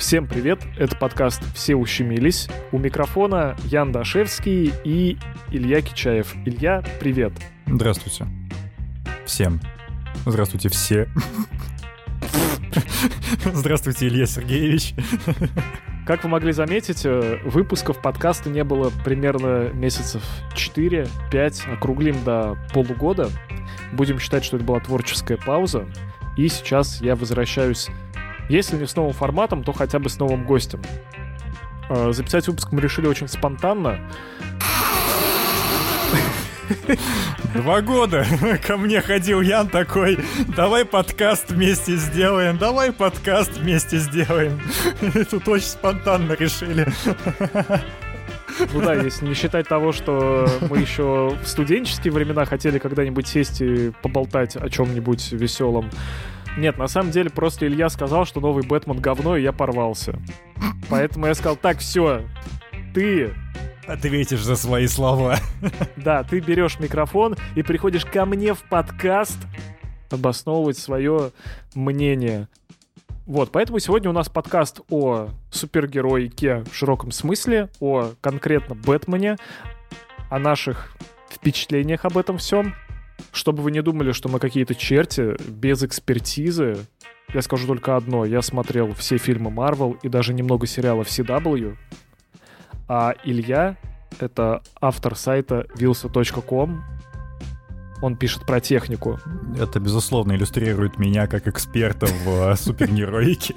Всем привет, это подкаст «Все ущемились». У микрофона Ян Дашевский и Илья Кичаев. Илья, привет. Здравствуйте. Всем. Здравствуйте все. Здравствуйте, Илья Сергеевич. Как вы могли заметить, выпусков подкаста не было примерно месяцев 4-5, округлим до полугода. Будем считать, что это была творческая пауза. И сейчас я возвращаюсь, если не с новым форматом, то хотя бы с новым гостем. Записать выпуск мы решили очень спонтанно. 2 года ко мне ходил Ян такой: давай подкаст вместе сделаем, давай подкаст вместе сделаем. Тут очень спонтанно решили. Ну да, если не считать того, что мы еще в студенческие времена хотели когда-нибудь сесть и поболтать о чем-нибудь веселом. Нет, на самом деле просто Илья сказал, что новый Бэтмен говно, и я порвался. Поэтому я сказал: так, все, ты... ответишь за свои слова. Да, ты берешь микрофон и приходишь ко мне в подкаст обосновывать свое мнение. Вот, поэтому сегодня у нас подкаст о супергероике в широком смысле, о конкретно Бэтмене, о наших впечатлениях об этом всем. Чтобы вы не думали, что мы какие-то черти без экспертизы, я скажу только одно. Я смотрел все фильмы Marvel и даже немного сериалов CW. А Илья — это автор сайта wilsa.com. Он пишет про технику. Это, безусловно, иллюстрирует меня как эксперта в супергероике.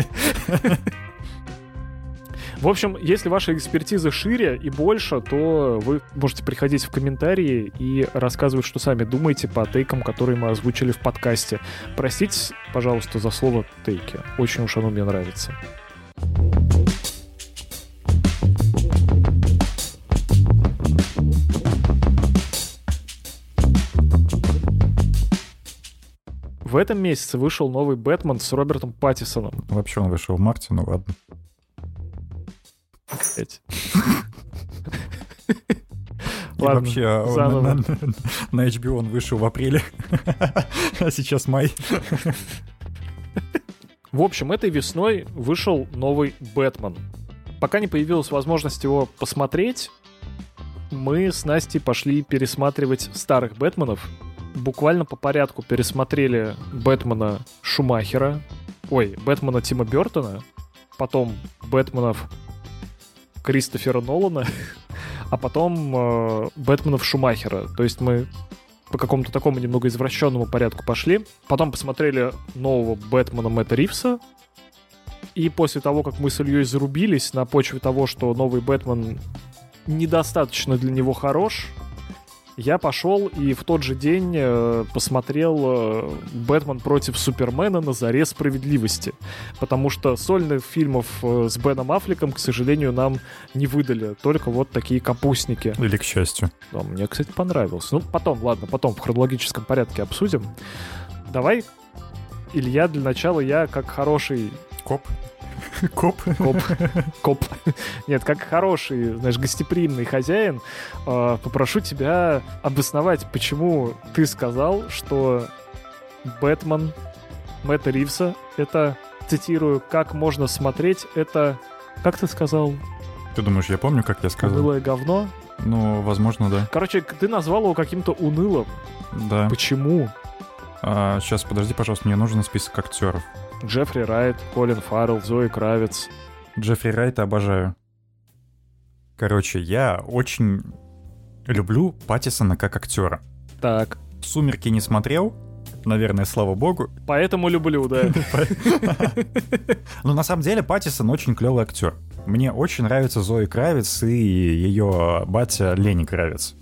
В общем, если ваша экспертиза шире и больше, то вы можете приходить в комментарии и рассказывать, что сами думаете по тейкам, которые мы озвучили в подкасте. Простите, пожалуйста, за слово «тейки». Очень уж оно мне нравится. В этом месяце вышел новый «Бэтмен» с Робертом Паттисоном. Вообще он вышел в марте, ну ладно. Ладно, вообще, заново. На HBO он вышел в апреле, а сейчас май. В общем, этой весной вышел новый «Бэтмен». Пока не появилась возможность его посмотреть, мы с Настей пошли пересматривать старых «Бэтменов». Буквально по порядку пересмотрели «Бэтмена» Шумахера, «Бэтмена» Тима Бёртона, потом «Бэтменов» Кристофера Нолана, а потом «Бэтменов» Шумахера. То есть мы по какому-то такому немного извращенному порядку пошли. Потом посмотрели нового «Бэтмена» Мэтта Ривса. И после того, как мы с Ильей зарубились на почве того, что новый «Бэтмен» недостаточно для него хорош, я пошел и в тот же день посмотрел «Бэтмен против Супермена на заре справедливости», потому что сольных фильмов с Беном Аффлеком, к сожалению, нам не выдали, только вот такие капустники. Или к счастью. Да, мне, кстати, понравился. Ну, потом в хронологическом порядке обсудим. Давай, Илья, для начала я как хороший... Коп. Нет, как хороший, знаешь, гостеприимный хозяин, попрошу тебя обосновать, почему ты сказал, что «Бэтмен» Мэтта Ривса — это, цитирую, «как можно смотреть, это...» Как ты сказал? Ты думаешь, я помню, как я сказал? «Унылое говно»? Ну, возможно, да. Короче, ты назвал его каким-то унылым. Да. Почему? Сейчас, подожди, пожалуйста, мне нужен список актеров. Джеффри Райт, Колин Фаррелл, Зои Кравиц. Джеффри Райта обожаю. Короче, я очень люблю Паттисона как актера. Так. «Сумерки» не смотрел, наверное, слава богу. Поэтому люблю, да. Но на самом деле Паттисон очень клевый актер. Мне очень нравится Зои Кравиц и ее батя Лени Кравиц.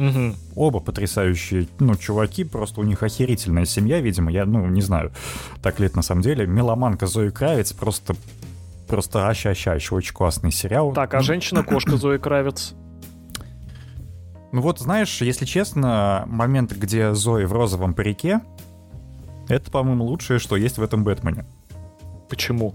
Оба потрясающие, чуваки, просто у них охерительная семья, видимо, я, не знаю, так ли это на самом деле. Меломанка Зои Кравиц просто аща-аща, очень классный сериал. Так, а женщина-кошка Зои Кравиц? Ну вот, знаешь, если честно, момент, где Зои в розовом парике, это, по-моему, лучшее, что есть в этом «Бэтмене». Почему?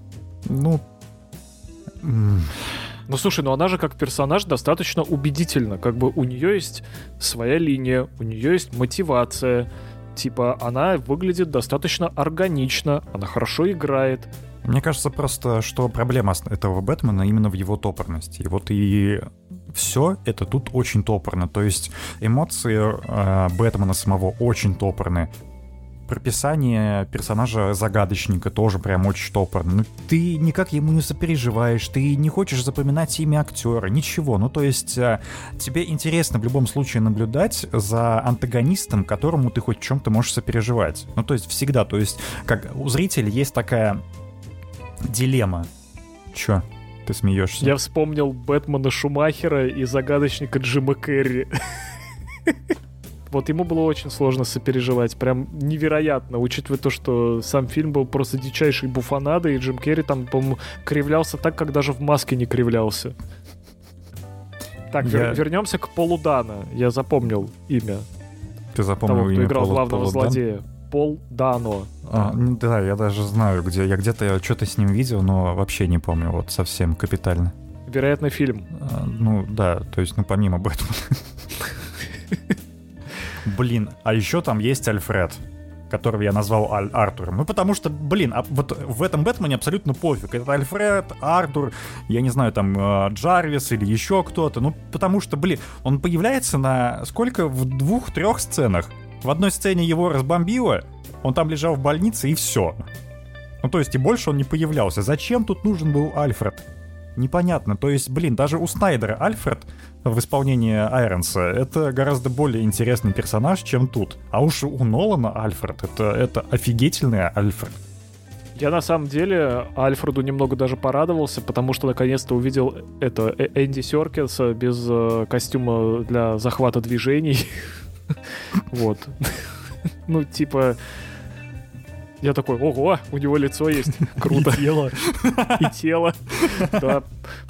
Ну, слушай, она же как персонаж достаточно убедительна. Как бы у нее есть своя линия, у нее есть мотивация. Типа, она выглядит достаточно органично, она хорошо играет. Мне кажется просто, что проблема этого Бэтмена именно в его топорности. И вот и все это тут очень топорно. То есть эмоции Бэтмена самого очень топорны. Прописание персонажа загадочника тоже прям очень топорно. Ну, ты никак ему не сопереживаешь, ты не хочешь запоминать имя актера, ничего. Ну, то есть тебе интересно в любом случае наблюдать за антагонистом, которому ты хоть в чем-то можешь сопереживать. Ну, то есть всегда, то есть как у зрителей есть такая дилемма. Чё? Ты смеешься? Я вспомнил Бэтмена Шумахера и загадочника Джима Керри. Вот ему было очень сложно сопереживать, прям невероятно, учитывая то, что сам фильм был просто дичайшей буфонадой, и Джим Керри там, по-моему, кривлялся так, как даже в маске не кривлялся. Так, вернемся к Полу Дана. Я запомнил имя. Ты запомнил того, кто имя играл главного злодея. Пол Дано. Да, я даже знаю, где. Я где-то что-то с ним видел, но вообще не помню, вот совсем капитально. Вероятно, фильм. Да, то есть, помимо Бэтмена. Блин, а еще там есть Альфред, которого я назвал Артуром. Ну, потому что, вот в этом Бэтмене абсолютно пофиг. Это Альфред, Артур, я не знаю, там, Джарвис или еще кто-то. Ну, потому что, он появляется на сколько? В 2-3 сценах. В одной сцене его разбомбило, он там лежал в больнице, и все. Ну, то есть, и больше он не появлялся. Зачем тут нужен был Альфред? Непонятно. То есть, даже у Снайдера Альфред в исполнении Айронса — это гораздо более интересный персонаж, чем тут. А уж у Нолана Альфред — это офигительный Альфред. Я на самом деле Альфреду немного даже порадовался, потому что наконец-то увидел Энди Серкиса без костюма для захвата движений. Вот. Ну, я такой: ого, у него лицо есть. Круто. И тело. Да.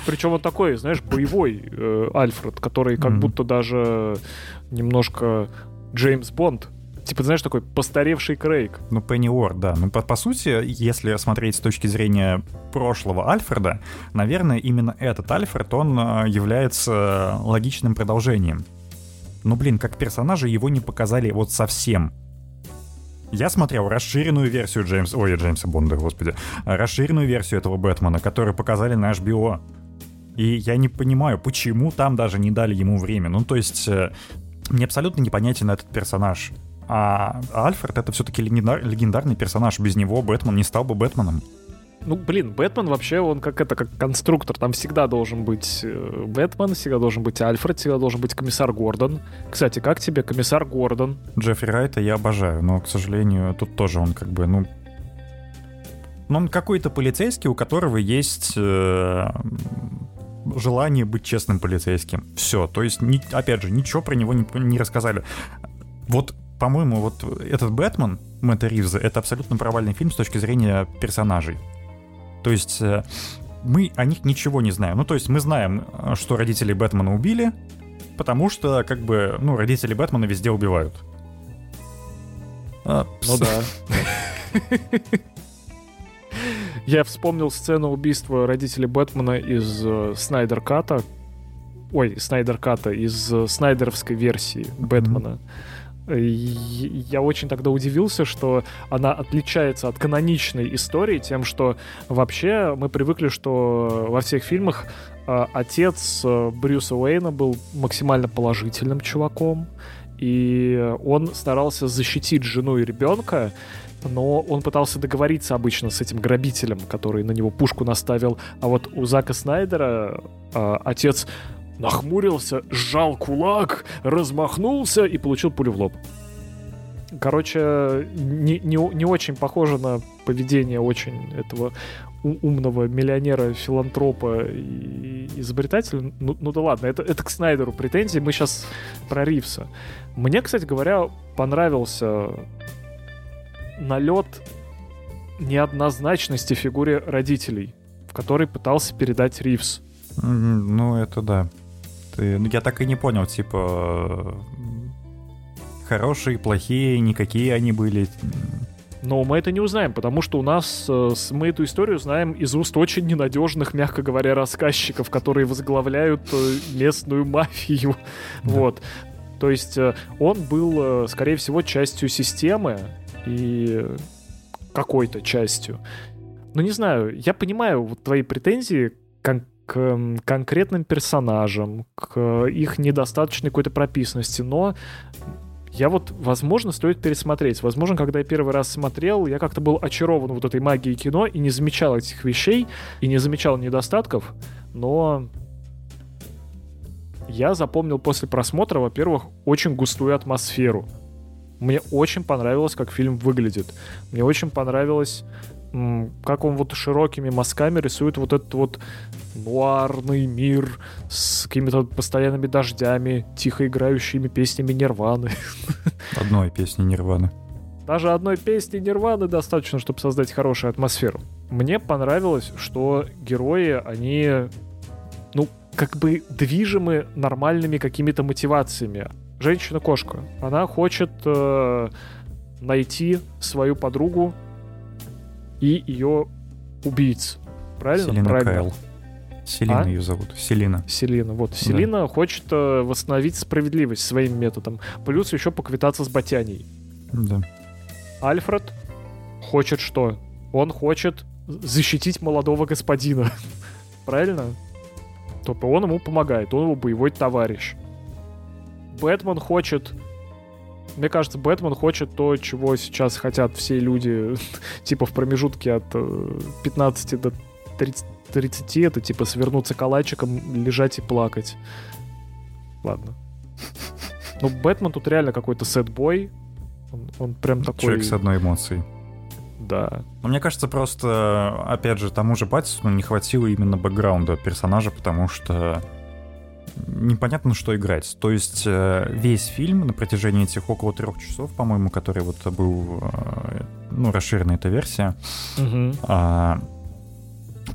Причем он такой, знаешь, боевой Альфред, который как будто даже немножко Джеймс Бонд. Знаешь, такой постаревший Крейг. Пенниуорт, да. По сути, если смотреть с точки зрения прошлого Альфреда, наверное, именно этот Альфред, он является логичным продолжением. Но, как персонажа его не показали вот совсем. Я смотрел расширенную версию Джеймса Бонда, господи. Расширенную версию этого Бэтмена, которую показали на HBO. И я не понимаю, почему там даже не дали ему время. То есть, мне абсолютно непонятен этот персонаж. А Альфред — это все-таки легендарный персонаж. Без него Бэтмен не стал бы Бэтменом. Бэтмен вообще, он как конструктор. Там всегда должен быть Бэтмен, всегда должен быть Альфред, всегда должен быть комиссар Гордон. Кстати, как тебе комиссар Гордон? Джеффри Райта я обожаю, но, к сожалению, тут тоже он он какой-то полицейский, у которого есть желание быть честным полицейским. Все, то есть, опять же, ничего про него не рассказали. По-моему, этот Бэтмен Мэтта Ривза — это абсолютно провальный фильм с точки зрения персонажей. То есть мы о них ничего не знаем. То есть мы знаем, что родители Бэтмена убили, потому что, родители Бэтмена везде убивают. Да. Я вспомнил сцену убийства родителей Бэтмена из Снайдер-ката. Снайдер-ката, из снайдеровской версии Бэтмена. Я очень тогда удивился, что она отличается от каноничной истории тем, что вообще мы привыкли, что во всех фильмах отец Брюса Уэйна был максимально положительным чуваком, и он старался защитить жену и ребенка, но он пытался договориться обычно с этим грабителем, который на него пушку наставил. А вот у Зака Снайдера отец нахмурился, сжал кулак, размахнулся и получил пулю в лоб. Короче, не очень похоже на поведение очень этого умного миллионера-филантропа и изобретателя. Да ладно, это к Снайдеру претензии, мы сейчас про Ривса. Мне, кстати говоря, понравился налет неоднозначности фигуре родителей, который пытался передать Ривз. Это да. Я так и не понял, хорошие, плохие, никакие они были. Но мы это не узнаем, потому что мы эту историю знаем из уст очень ненадежных, мягко говоря, рассказчиков, которые возглавляют местную мафию. Да. Вот. То есть он был, скорее всего, частью системы и какой-то частью. ну не знаю, я понимаю вот твои претензии к конкретным персонажам, к их недостаточной какой-то прописанности, но я вот, возможно, стоит пересмотреть. Возможно, когда я первый раз смотрел, я как-то был очарован вот этой магией кино и не замечал этих вещей, и не замечал недостатков, но я запомнил после просмотра, во-первых, очень густую атмосферу. Мне очень понравилось, как фильм выглядит. Мне очень понравилось, как он вот широкими мазками рисует вот этот вот нуарный мир с какими-то постоянными дождями, тихо играющими песнями Нирваны. Одной песни Нирваны. Даже одной песни Нирваны достаточно, чтобы создать хорошую атмосферу. Мне понравилось, что герои, они, ну, как бы движимы нормальными какими-то мотивациями. Женщина-кошка. Она хочет найти свою подругу и ее убийц. Правильно? Селина Правильно. Кайл. Селина ее зовут. Селина. Вот. Да. Селина хочет восстановить справедливость своим методом. Плюс еще поквитаться с Батяней. Да. Альфред хочет что? Он хочет защитить молодого господина. Правильно? То он ему помогает. Он его боевой товарищ. Бэтмен хочет... Мне кажется, Бэтмен хочет то, чего сейчас хотят все люди, типа в промежутке от 15 до 30, это типа свернуться калачиком, лежать и плакать. Ладно. Ну, Бэтмен тут реально какой-то сэдбой. Он прям такой... Человек с одной эмоцией. Да. Но мне кажется, просто, опять же, тому же Паттисону не хватило именно бэкграунда персонажа, потому что... непонятно, что играть. То есть весь фильм на протяжении этих около 3 часов, по-моему, который вот был, ну, расширенная эта версия,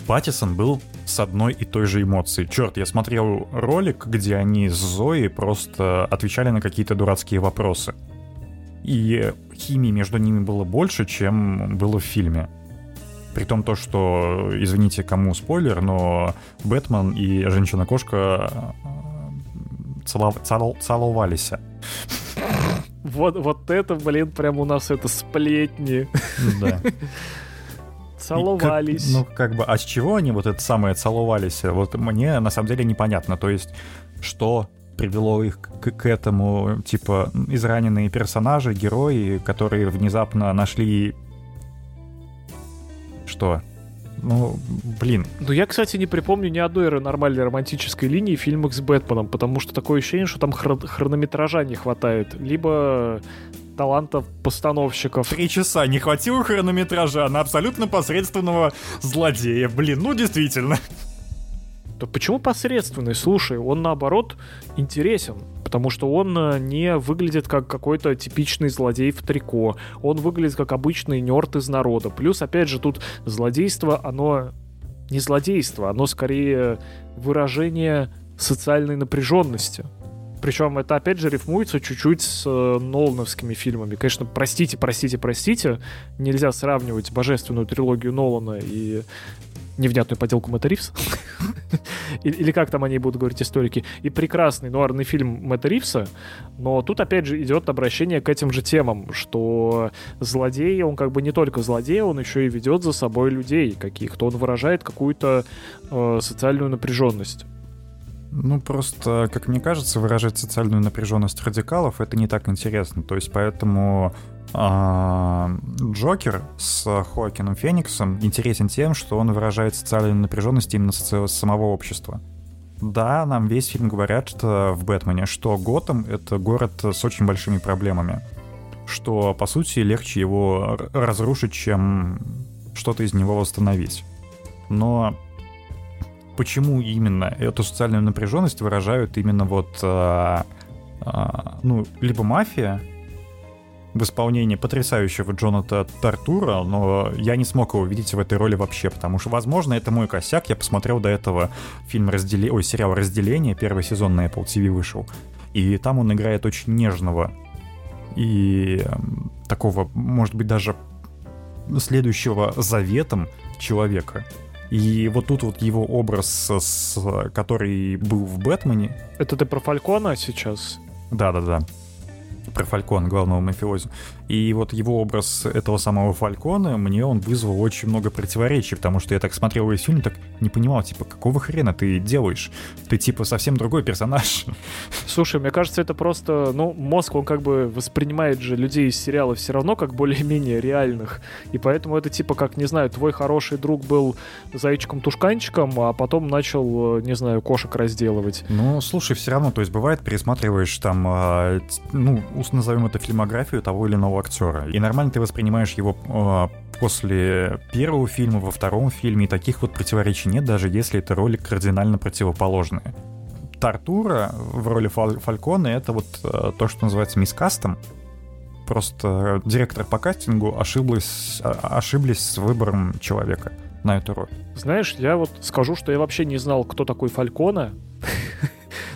Паттисон был с одной и той же эмоцией. Черт, я смотрел ролик, где они с Зоей просто отвечали на какие-то дурацкие вопросы. И химии между ними было больше, чем было в фильме. При том то, что, извините, кому спойлер, но Бэтмен и Женщина-кошка целовались. Вот это, блин, прям у нас это сплетни. Да. Целовались. Ну, как бы, а с чего они вот это самое целовались? Вот мне, на самом деле, непонятно. То есть, что привело их к этому? Типа, израненные персонажи, герои, которые внезапно нашли... Что? Ну, блин. Ну, я, кстати, не припомню ни одной нормальной романтической линии в фильмах с Бэтменом, потому что такое ощущение, что там хронометража не хватает, либо талантов постановщиков. 3 часа не хватило хронометража на абсолютно посредственного злодея. Блин, ну действительно. Да почему посредственный? Слушай, он, наоборот, интересен, потому что он не выглядит как какой-то типичный злодей в трико. Он выглядит как обычный нерд из народа. Плюс, опять же, тут злодейство, оно не злодейство, оно скорее выражение социальной напряженности. Причем это, опять же, рифмуется чуть-чуть с нолановскими фильмами. Конечно, простите, нельзя сравнивать божественную трилогию Нолана и... невнятную поделку Мэтта Ривса. Или как там они будут говорить историки. И прекрасный нуарный фильм Мэтта Ривса. Но тут опять же идет обращение к этим же темам, что злодей, он как бы не только злодей, он еще и ведет за собой людей каких-то. Он выражает какую-то социальную напряженность. Ну, просто, как мне кажется, выражать социальную напряженность радикалов — это не так интересно. То есть поэтому... Джокер с Хоакином Фениксом интересен тем, что он выражает социальную напряженность именно самого общества. Да, нам весь фильм говорят, что в Бэтмене, что Готэм — это город с очень большими проблемами, что, по сути, легче его разрушить, чем что-то из него восстановить. Но почему именно эту социальную напряженность выражают именно вот ну, либо мафия в исполнении потрясающего Джона Туртурро, но я не смог его видеть в этой роли вообще, потому что, возможно, это мой косяк. Я посмотрел до этого фильм сериал «Разделение», первый сезон на Apple TV вышел, и там он играет очень нежного и такого, может быть, даже следующего заветом человека. И вот тут вот его образ, который был в «Бэтмене». Это ты про Фалькона сейчас? Да-да-да. про Фалькона, главного мафиози. И вот его образ этого самого Фалькона, мне он вызвал очень много противоречий, потому что я так смотрел весь фильм, так не понимал, типа, какого хрена ты делаешь? Ты, типа, совсем другой персонаж. Слушай, мне кажется, это просто, ну, мозг, он как бы воспринимает же людей из сериала все равно как более-менее реальных, и поэтому это, типа, как, не знаю, твой хороший друг был зайчиком-тушканчиком, а потом начал, не знаю, кошек разделывать. Ну, слушай, все равно, то есть, бывает, пересматриваешь там, ну, назовем это фильмографию того или иного актера. И нормально ты воспринимаешь его после первого фильма, во втором фильме, и таких вот противоречий нет, даже если это роли кардинально противоположные. Тартура в роли Фалькона — это вот то, что называется мискастом. Просто директор по кастингу ошиблись с выбором человека на эту роль. Знаешь, я вот скажу, что я вообще не знал, кто такой Фалькона.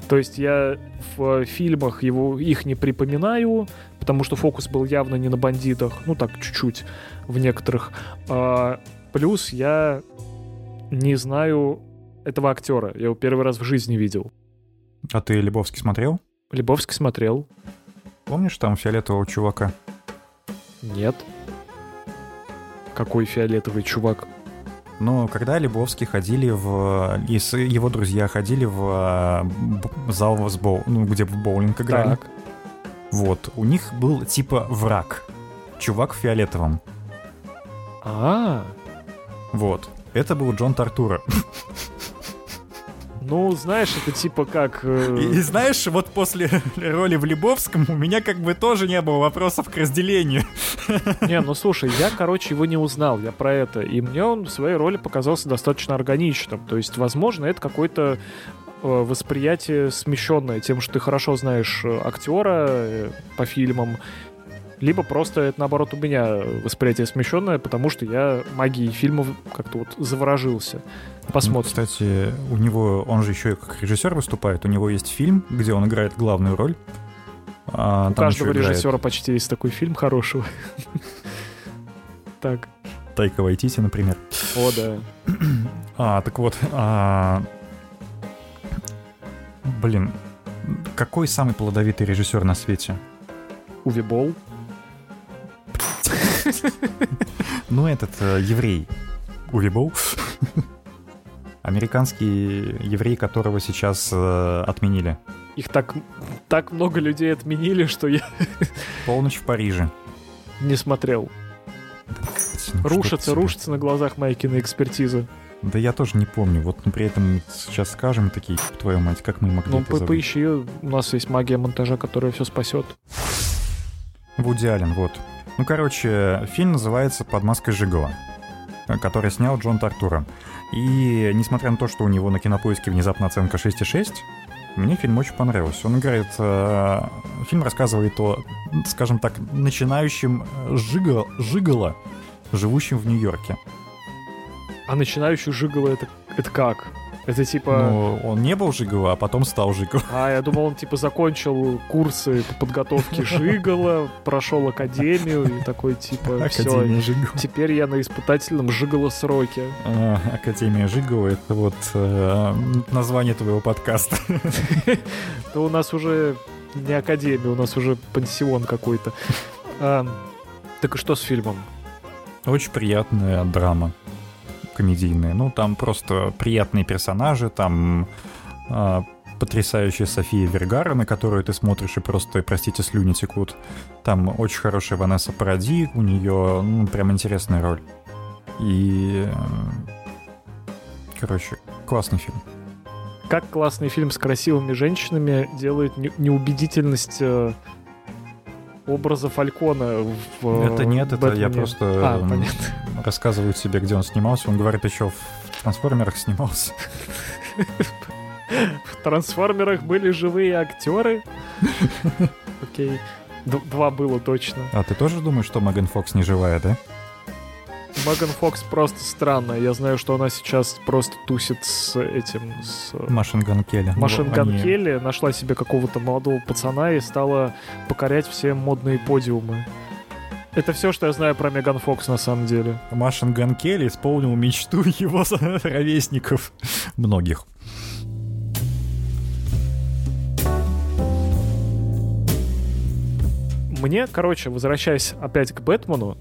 То есть я в фильмах их не припоминаю, потому что фокус был явно не на бандитах, ну так чуть-чуть в некоторых. Плюс я не знаю этого актера, я его первый раз в жизни видел. А ты Лебовски смотрел? Лебовски смотрел. Помнишь там фиолетового чувака? Нет. Какой фиолетовый чувак? Но когда Лебовски ходили и его друзья ходили в зал с ну, где в боулинг играли. Так. Вот, у них был типа враг. Чувак в фиолетовом. Вот. Это был Джон Туртурро. Ну, знаешь, это типа как... И знаешь, вот после роли в Лебовском у меня как бы тоже не было вопросов к разделению. Не, ну слушай, я, короче, его не узнал, я про это. И мне он в своей роли показался достаточно органичным. То есть, возможно, это какое-то восприятие смещенное тем, что ты хорошо знаешь актера по фильмам. Либо просто это, наоборот, у меня восприятие смещенное, потому что я магией фильмов как-то вот заворожился. Посмотрим. Ну, кстати, у него, он же еще и как режиссер выступает, у него есть фильм, где он играет главную роль. У каждого режиссера почти есть такой фильм хороший. Так. Тайка Вайтити, например. О, да. Так вот. Блин, какой самый плодовитый режиссер на свете? Уве Болл. Ну, этот еврей Уве Болл. Американский еврей, которого сейчас отменили. Их так много людей отменили, что я... «Полночь в Париже». Не смотрел. Рушится на глазах моя киноэкспертиза. Да я тоже не помню. Вот, но при этом сейчас скажем такие, твою мать, как мы могли это забыть? Поищи, у нас есть магия монтажа, которая все спасет. Вуди Аллен, вот. Ну, короче, фильм называется «Под маской Жиголо», который снял Джон Туртурро. И несмотря на то, что у него на Кинопоиске внезапно оценка 6,6, мне фильм очень понравился. Он играет... фильм рассказывает о, скажем так, начинающем жиголо, живущем в Нью-Йорке. А начинающий жиголо это как? Это типа... Ну, он не был жиголо, а потом стал жиголо. Я думал, он типа закончил курсы по подготовке жиголо, прошел академию и такой типа... Академия жиголо. Теперь я на испытательном жиголо-сроке. Академия жиголо — это вот название твоего подкаста. Да у нас уже не академия, у нас уже пансион какой-то. Так и что с фильмом? Очень приятная драма. Комедийные. Ну, там просто приятные персонажи, там потрясающая София Вергара, на которую ты смотришь и просто, простите, слюни текут. Там очень хорошая Ванесса Паради, у нее, ну, прям интересная роль. И... короче, классный фильм. Как классный фильм с красивыми женщинами делает неубедительность... образа Фалькона в это нет, это Бэтмене. Я просто рассказываю тебе, где он снимался. Он говорит, еще в «Трансформерах» снимался. В «Трансформерах» были живые актеры. Окей. Два было точно. А ты тоже думаешь, что Меган Фокс не живая, да? Меган Фокс просто странная. Я знаю, что она сейчас просто тусит с этим... Машинган Келли. Машинган Келли нашла себе какого-то молодого пацана и стала покорять все модные подиумы. Это все, что я знаю про Меган Фокс на самом деле. Машинган Келли исполнил мечту его ровесников. Многих. Мне, короче, возвращаясь опять к Бэтмену,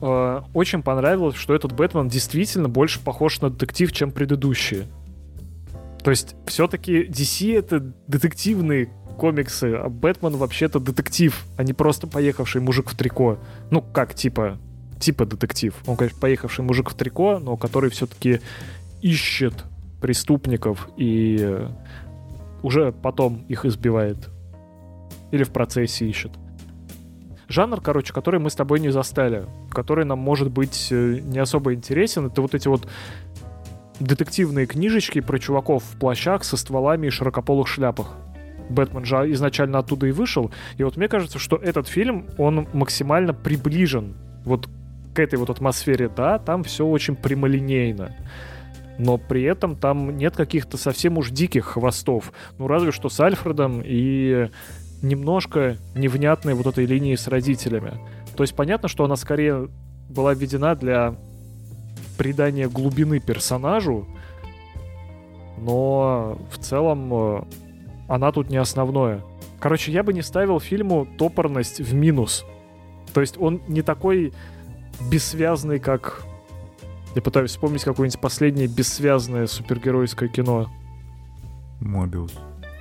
очень понравилось, что этот Бэтмен действительно больше похож на детектив, чем предыдущие. То есть все-таки DC — это детективные комиксы, а Бэтмен вообще-то детектив, а не просто поехавший мужик в трико. Ну как, типа детектив. Он, конечно, поехавший мужик в трико, но который все-таки ищет преступников и уже потом их избивает. Или в процессе ищет. Жанр, короче, который мы с тобой не застали, который нам, может быть, не особо интересен, это вот эти вот детективные книжечки про чуваков в плащах со стволами и широкополых шляпах. Бэтмен же изначально оттуда и вышел. И вот мне кажется, что этот фильм, он максимально приближен вот к этой вот атмосфере. Да, там все очень прямолинейно, но при этом там нет каких-то совсем уж диких хвостов. Ну, разве что с Альфредом и немножко невнятной вот этой линии с родителями. То есть понятно, что она скорее была введена для придания глубины персонажу, но в целом она тут не основное. Короче, я бы не ставил фильму топорность в минус. То есть он не такой бессвязный, как... Я пытаюсь вспомнить какое-нибудь последнее бессвязное супергеройское кино. Мобиус.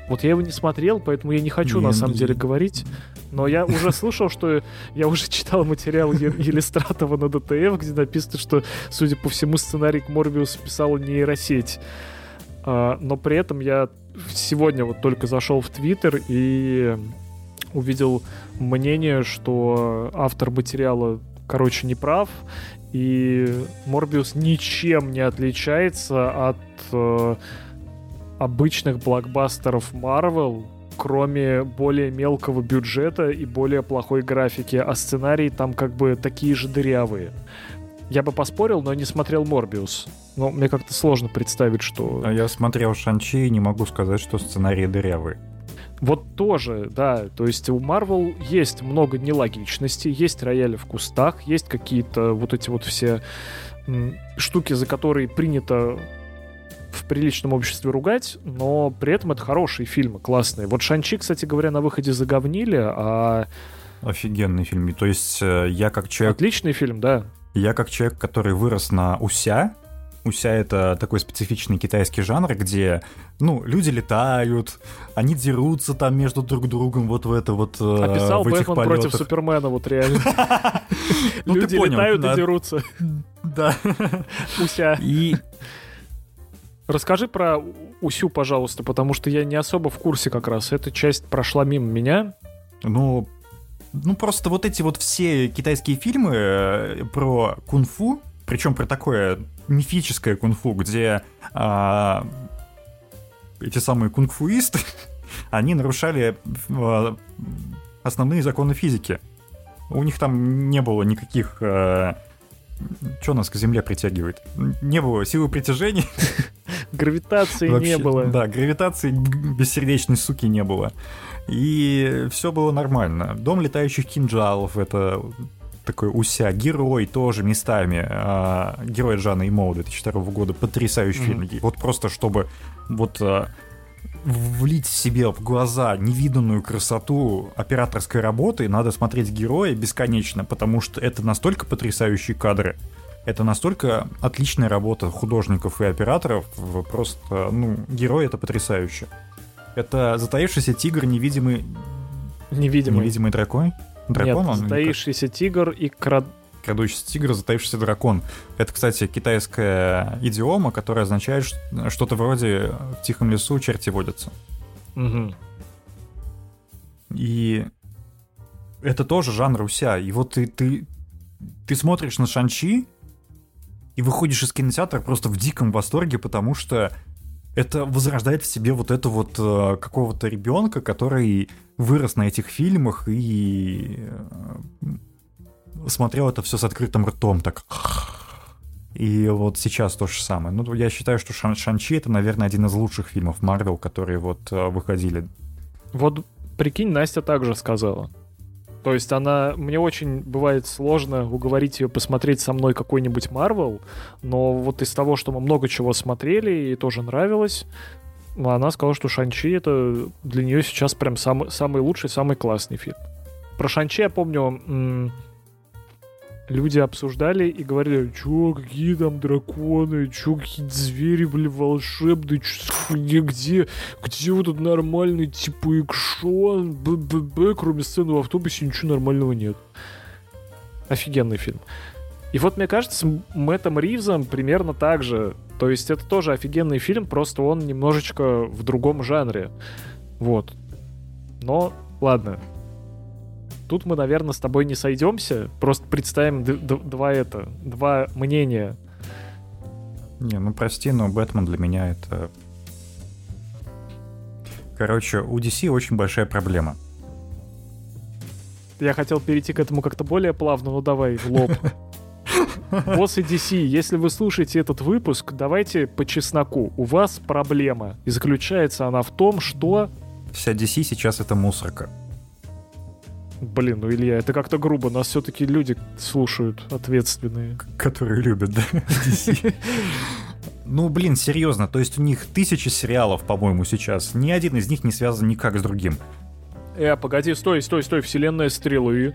Вот я его не смотрел, поэтому я не хочу на самом деле говорить. Но я уже слышал, что я уже читал материал Елистратова на ДТФ, где написано, что, судя по всему, сценарий к Морбиусу писала нейросеть. Но при этом я сегодня вот только зашел в Твиттер и увидел мнение, что автор материала, короче, не прав. И Морбиус ничем не отличается от обычных блокбастеров Marvel, кроме более мелкого бюджета и более плохой графики, а сценарии там как бы такие же дырявые. Я бы поспорил, но не смотрел Морбиус. Но мне как-то сложно представить, что... А я смотрел Шан-Чи и не могу сказать, что сценарии дырявые. Вот тоже, да. То есть у Marvel есть много нелогичностей, есть рояли в кустах, есть какие-то вот эти вот все штуки, за которые принято в приличном обществе ругать, но при этом это хорошие фильмы, классные. Вот Шан-Чи, кстати говоря, на выходе заговнили, а... Офигенный фильм. То есть я как человек... Отличный фильм, да. Я как человек, который вырос на уся. Уся — это такой специфичный китайский жанр, где, ну, люди летают, они дерутся там между друг другом вот в это вот... Описал в этих Бэтмен полетах. Против Супермена, вот реально. Люди летают и дерутся. Да. Уся. И... Расскажи про Усю, пожалуйста, потому что я не особо в курсе как раз. Эта часть прошла мимо меня. Ну просто вот эти вот все китайские фильмы про кунг-фу, причем про такое мифическое кунг-фу, где эти самые кунг-фуисты, они нарушали основные законы физики. У них там не было никаких... Что нас к земле притягивает? Не было силы притяжения. Гравитации вообще, не было. Да, гравитации бессердечной суки не было. И все было нормально. Дом летающих кинжалов — это такой уся. Герой тоже местами. Герой Жанна Имоу 2002 года. Потрясающий фильм. Вот просто чтобы вот влить себе в глаза невиданную красоту операторской работы, надо смотреть «Героя» бесконечно, потому что это настолько потрясающие кадры, это настолько отличная работа художников и операторов, просто, ну, «Герой» — это потрясающе. Это затаившийся тигр, невидимый дракон? Нет, затаившийся тигр и крадущийся тигр, затаившийся дракон. Это, кстати, китайская идиома, которая означает что-то вроде «в тихом лесу черти водятся». Угу. И это тоже жанр уся. И вот ты смотришь на Шан-Чи и выходишь из кинотеатра просто в диком восторге, потому что это возрождает в себе вот это вот какого-то ребенка, который вырос на этих фильмах и... смотрел это все с открытым ртом, так. И вот сейчас то же самое. Ну, я считаю, что Шан-Чи — это, наверное, один из лучших фильмов Marvel, которые вот выходили. Вот, прикинь, Настя также сказала. То есть она... Мне очень бывает сложно уговорить ее посмотреть со мной какой-нибудь Marvel, но вот из того, что мы много чего смотрели, ей тоже нравилось, она сказала, что Шан-Чи — это для нее сейчас прям самый лучший, самый классный фильм. Про Шан-Чи я помню, люди обсуждали и говорили: чё, какие там драконы, чё, какие-то звери, блин, волшебные, чё, где вот этот нормальный, типа, экшон, кроме сцены в автобусе ничего нормального нет. Офигенный фильм. И вот, мне кажется, с Мэттом Ривзом примерно так же. То есть это тоже офигенный фильм, просто он немножечко в другом жанре. Вот. Но, ладно. Тут мы, наверное, с тобой не сойдемся. Просто представим два мнения. Не, ну прости, но Бэтмен для меня это... Короче, у DC очень большая проблема. Я хотел перейти к этому как-то более плавно, но давай в лоб. Боссы DC, если вы слушаете этот выпуск, давайте по чесноку. У вас проблема. И заключается она в том, что... Вся DC сейчас это мусорка. Блин, ну, Илья, это как-то грубо. Нас все-таки люди слушают ответственные. Которые любят, да? Ну, блин, серьезно. То есть у них 1000 сериалов, по-моему, сейчас. Ни один из них не связан никак с другим. Погоди, стой. Вселенная Стрелы.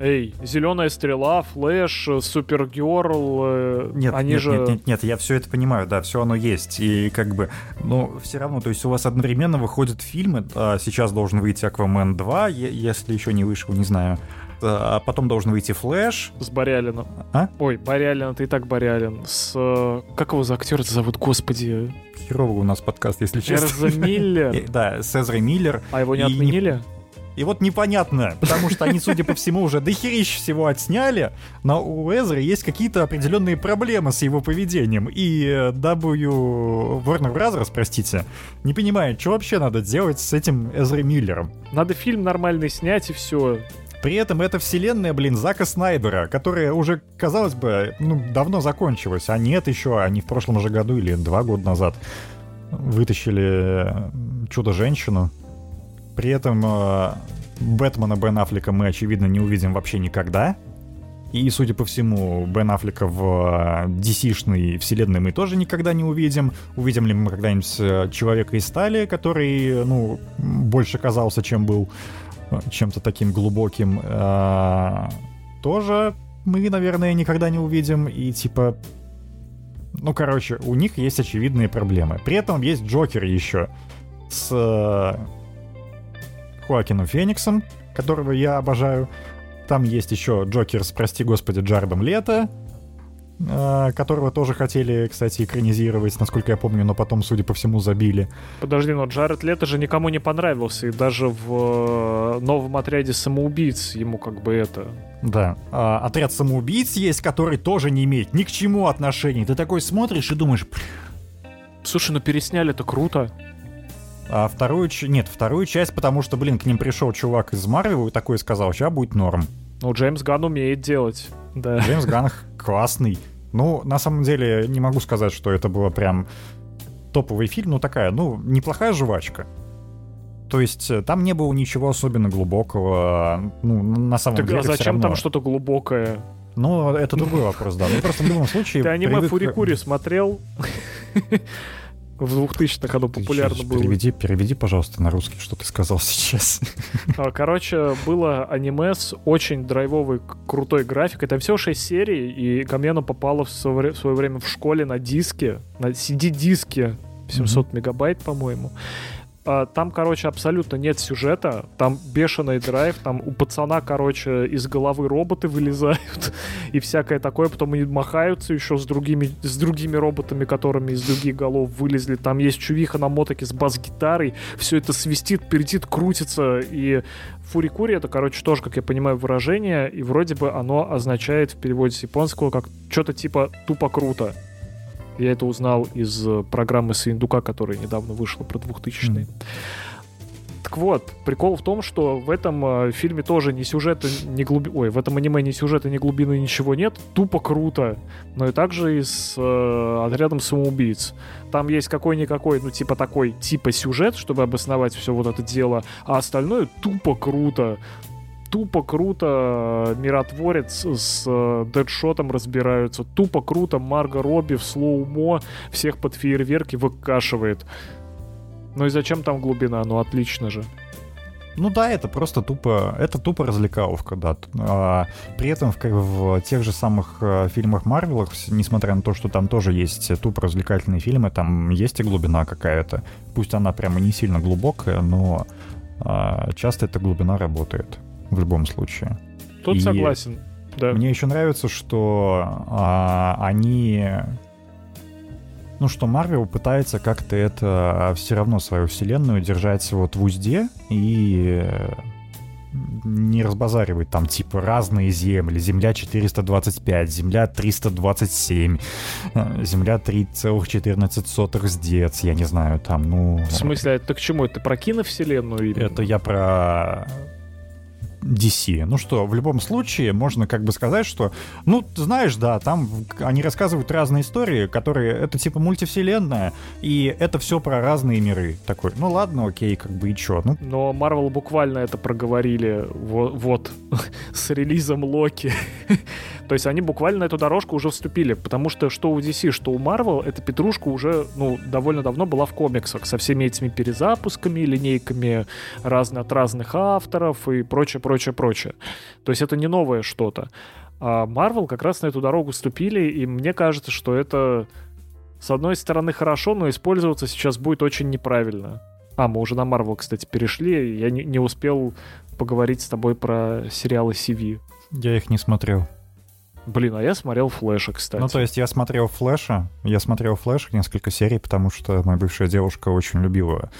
Зеленая Стрела, Флэш, Супергерл. Нет, я все это понимаю, да, все оно есть. И как бы, но все равно, то есть у вас одновременно выходят фильмы, сейчас должен выйти Аквамен 2, если еще не вышел, не знаю. А потом должен выйти Флэш. С Борялином. А? Ой, Борялин, ты и так Борялин. Как его за актера-то зовут, господи? Херовый у нас подкаст, если честно. Эрза Миллер. Да, Сезар Миллер. А его не отменили? И вот непонятно, потому что они, судя по всему, уже дохерища всего отсняли, но у Эзры есть какие-то определенные проблемы с его поведением, и Warner Bros., простите, не понимает, что вообще надо делать с этим Эзрой Миллером. Надо фильм нормальный снять, и все. При этом это вселенная, блин, Зака Снайдера, которая уже, казалось бы, давно закончилась, а нет еще, они в прошлом же году или 2 года назад вытащили «Чудо-женщину». При этом Бэтмена Бен Аффлека мы, очевидно, не увидим вообще никогда. И, судя по всему, Бен Аффлека в DC-шной вселенной мы тоже никогда не увидим. Увидим ли мы когда-нибудь Человека из Стали, который, больше казался, чем был чем-то таким глубоким, тоже мы, наверное, никогда не увидим. И типа... у них есть очевидные проблемы. При этом есть Джокер еще с... Хоакином Фениксом, которого я обожаю. Там есть еще Джокер с, прости господи, Джаредом Лето, которого тоже хотели, кстати, экранизировать, насколько я помню, но потом, судя по всему, забили. Подожди, но Джаред Лето же никому не понравился, и даже в новом отряде самоубийц ему как бы это... Да. Отряд самоубийц есть, который тоже не имеет ни к чему отношения. Ты такой смотришь и думаешь... Слушай, пересняли-то круто. А вторую часть, потому что, блин, к ним пришел чувак из Марвел и такой сказал: сейчас будет норм. Джеймс Ганн умеет делать, да. Джеймс Ганн классный. На самом деле, не могу сказать, что это было прям топовый фильм, неплохая жвачка. То есть там не было ничего особенно глубокого. На самом деле. А зачем там что-то глубокое? Это другой вопрос, да. Просто в любом случае. Ты аниме «Фури-кури» смотрел? В 2000-х оно популярно было. Переведи, пожалуйста, на русский, что ты сказал сейчас. Короче, было аниме с очень драйвовой, крутой графикой. Там всего 6 серий, и ко мне оно попало в свое время в школе на диске, на CD-диске 700 мегабайт, по-моему. Там, абсолютно нет сюжета. Там бешеный драйв. Там у пацана, из головы роботы вылезают и всякое такое. Потом они махаются еще с другими роботами, которыми из других голов вылезли. Там есть чувиха на мотоке с бас-гитарой. Все это свистит, пердит, крутится. И фури-кури — это, тоже, как я понимаю, выражение. И вроде бы оно означает в переводе с японского как что-то типа «тупо круто». Я это узнал из программы Сыендука, которая недавно вышла про 2000-е. Так вот, прикол в том, что в этом фильме тоже ни сюжета, ни глубины... Ой, в этом аниме ни сюжета, ни глубины ничего нет. Тупо круто. Но и также и с отрядом самоубийц. Там есть какой-никакой, такой сюжет, чтобы обосновать все вот это дело. А остальное тупо круто. Тупо круто Миротворец с Дэдшотом разбираются. Тупо круто Марго Робби в слоумо всех под фейерверки выкашивает. И зачем там глубина? Отлично же. Ну да, это просто тупо, развлекаловка, да. А при этом в тех же самых фильмах Марвелах, несмотря на то, что там тоже есть тупо развлекательные фильмы, там есть и глубина какая-то. Пусть она прямо не сильно глубокая, но часто эта глубина работает в любом случае. Тут и согласен, да. Мне еще нравится, что они... Ну, что Марвел пытается как-то это все равно свою вселенную держать вот в узде и не разбазаривать там типа разные земли. Земля 425, Земля 327, Земля 3,14 сдец, я не знаю, там, ну... В смысле, это к чему? Это про киновселенную? Или... Это я про... DC. Ну что, в любом случае можно как бы сказать, что, ну, знаешь, да, там они рассказывают разные истории, которые, это типа мультивселенная, и это все про разные миры. Такой, ну ладно, окей, как бы и чё. Ну. Но Marvel буквально это проговорили вот с релизом Локи. То есть они буквально на эту дорожку уже вступили, потому что у DC, что у Marvel, эта петрушка уже, ну, довольно давно была в комиксах, со всеми этими перезапусками, линейками от разных авторов и прочее. То есть это не новое что-то. А Marvel как раз на эту дорогу вступили, и мне кажется, что это, с одной стороны, хорошо, но использоваться сейчас будет очень неправильно. А, мы уже на Marvel, кстати, перешли. Я не успел поговорить с тобой про сериалы CV. Я их не смотрел. Блин, а я смотрел Флэша, кстати. Ну, то есть я смотрел Флэша несколько серий, потому что моя бывшая девушка очень любила...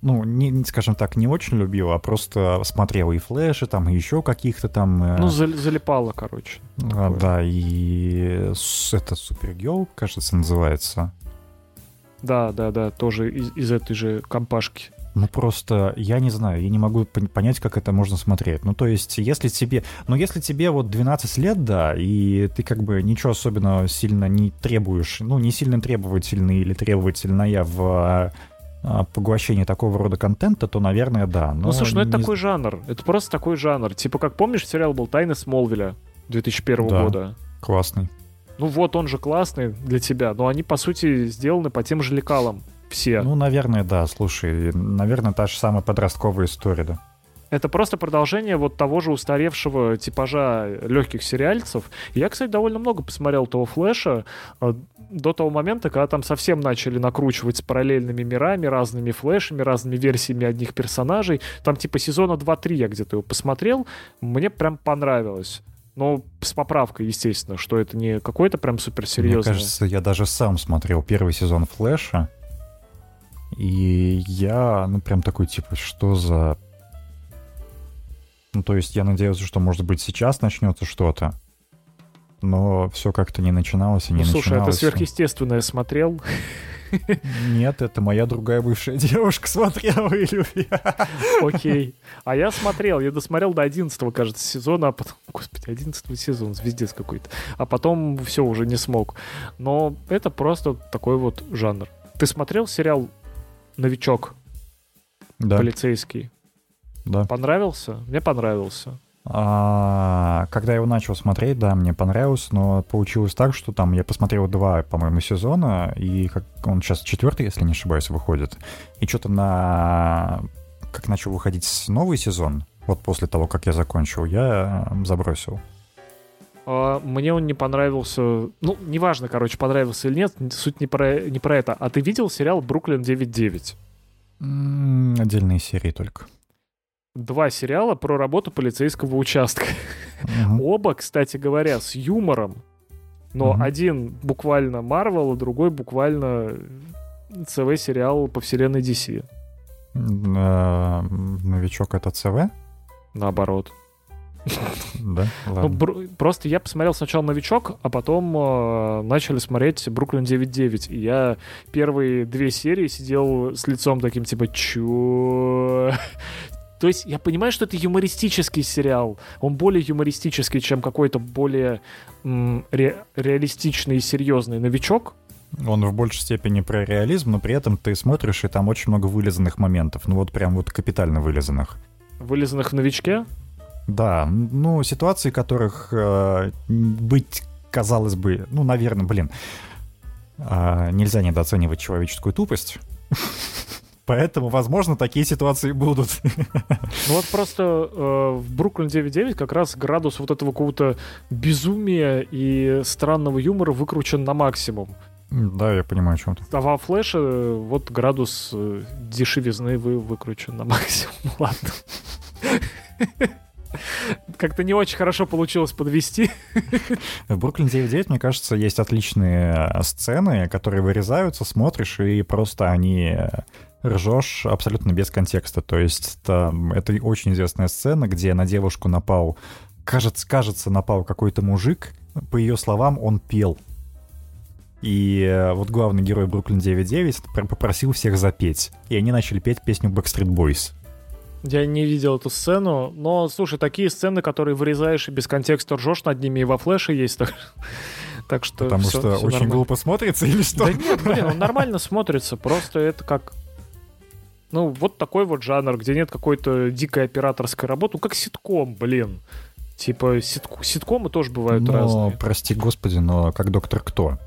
Ну, не, скажем так, не очень любила, а просто смотрела и Флэша, там, и еще каких-то там... Ну, залипала, короче. А, да, и это Супергерл, кажется, называется. Да, тоже из этой же компашки. Ну, просто, я не знаю, я не могу понять, как это можно смотреть. Ну, то есть, если тебе вот 12 лет, да, и ты как бы ничего особенно сильно не требуешь, ну, не сильно требовательный или требовательная в... поглощение такого рода контента, то, наверное, да. Но слушай, ну это такой жанр. Это просто такой жанр. Типа, как помнишь, сериал был «Тайны Смолвиля» 2001 года? Классный. Ну вот, он же классный для тебя, но они, по сути, сделаны по тем же лекалам все. Ну, наверное, да, слушай. Наверное, та же самая подростковая история, да. Это просто продолжение вот того же устаревшего типажа легких сериальцев. Я, кстати, довольно много посмотрел того Флэша до того момента, когда там совсем начали накручивать с параллельными мирами, разными Флэшами, разными версиями одних персонажей. Там типа сезона 2-3 я где-то его посмотрел. Мне прям понравилось. Но с поправкой, естественно, что это не какое-то прям суперсерьезное. Мне кажется, я даже сам смотрел первый сезон Флэша. И я, ну прям такой типа, что за... Ну, то есть я надеялся, что, может быть, сейчас начнется что-то, но все как-то не начиналось. Слушай, а ты «Сверхъестественное» смотрел? Нет, это моя другая бывшая девушка смотрела, и Илья. Окей. А я смотрел, я досмотрел до 11-го, кажется, сезона, а потом... Господи, 11-й сезон, звездец какой-то. А потом все, уже не смог. Но это просто такой вот жанр. Ты смотрел сериал «Новичок»? Да. Полицейский. Да. Понравился? Мне понравился. Когда я его начал смотреть, да, мне понравилось, но получилось так, что там я посмотрел 2, по-моему, сезона, и как он сейчас 4-й, если не ошибаюсь, выходит. И что-то как начал выходить новый сезон, вот после того, как я закончил, я забросил. Мне он не понравился. Ну, неважно, короче, понравился или нет, суть не про это. А ты видел сериал «Бруклин 9.9»? Отдельные серии только. 2 сериала про работу полицейского участка. Uh-huh. Оба, кстати говоря, с юмором. Но uh-huh. один буквально Marvel, а другой буквально ЦВ сериал по вселенной DC. Новичок — это ЦВ? Наоборот. Да, ладно. Просто я посмотрел сначала «Новичок», а потом начали смотреть «Бруклин 9.9». И я первые 2 серии сидел с лицом таким типа «Чё?» То есть я понимаю, что это юмористический сериал. Он более юмористический, чем какой-то более реалистичный и серьезный «Новичок». Он в большей степени про реализм, но при этом ты смотришь, и там очень много вылизанных моментов. Ну вот прям вот капитально вылизанных. Вылизанных в «Новичке»? Да, ну ситуации, которых быть, казалось бы, ну, наверное, нельзя недооценивать человеческую тупость. Поэтому, возможно, такие ситуации будут. Ну вот просто в «Бруклин 9.9» как раз градус вот этого какого-то безумия и странного юмора выкручен на максимум. Да, я понимаю, о чем ты. А во «Флэше» вот градус дешевизны выкручен на максимум. Ладно. Как-то не очень хорошо получилось подвести. В «Бруклин 9.9», мне кажется, есть отличные сцены, которые вырезаются, смотришь, и просто они... ржешь абсолютно без контекста. То есть там, это очень известная сцена, где на девушку напал, кажется, напал какой-то мужик. По ее словам, он пел. И вот главный герой «Бруклин 9.9» попросил всех запеть. И они начали петь песню «Backstreet Boys». Я не видел эту сцену, но, слушай, такие сцены, которые вырезаешь и без контекста ржешь над ними, и во «Флэше» есть так... Так что потому все, что все очень нормально. Глупо смотрится или что? Да нет, блин, он нормально смотрится. Просто это как... Ну, вот такой вот жанр, где нет какой-то дикой операторской работы. Ну, как ситком, блин. Типа ситкомы тоже бывают разные. Прости господи, но как «Доктор Кто».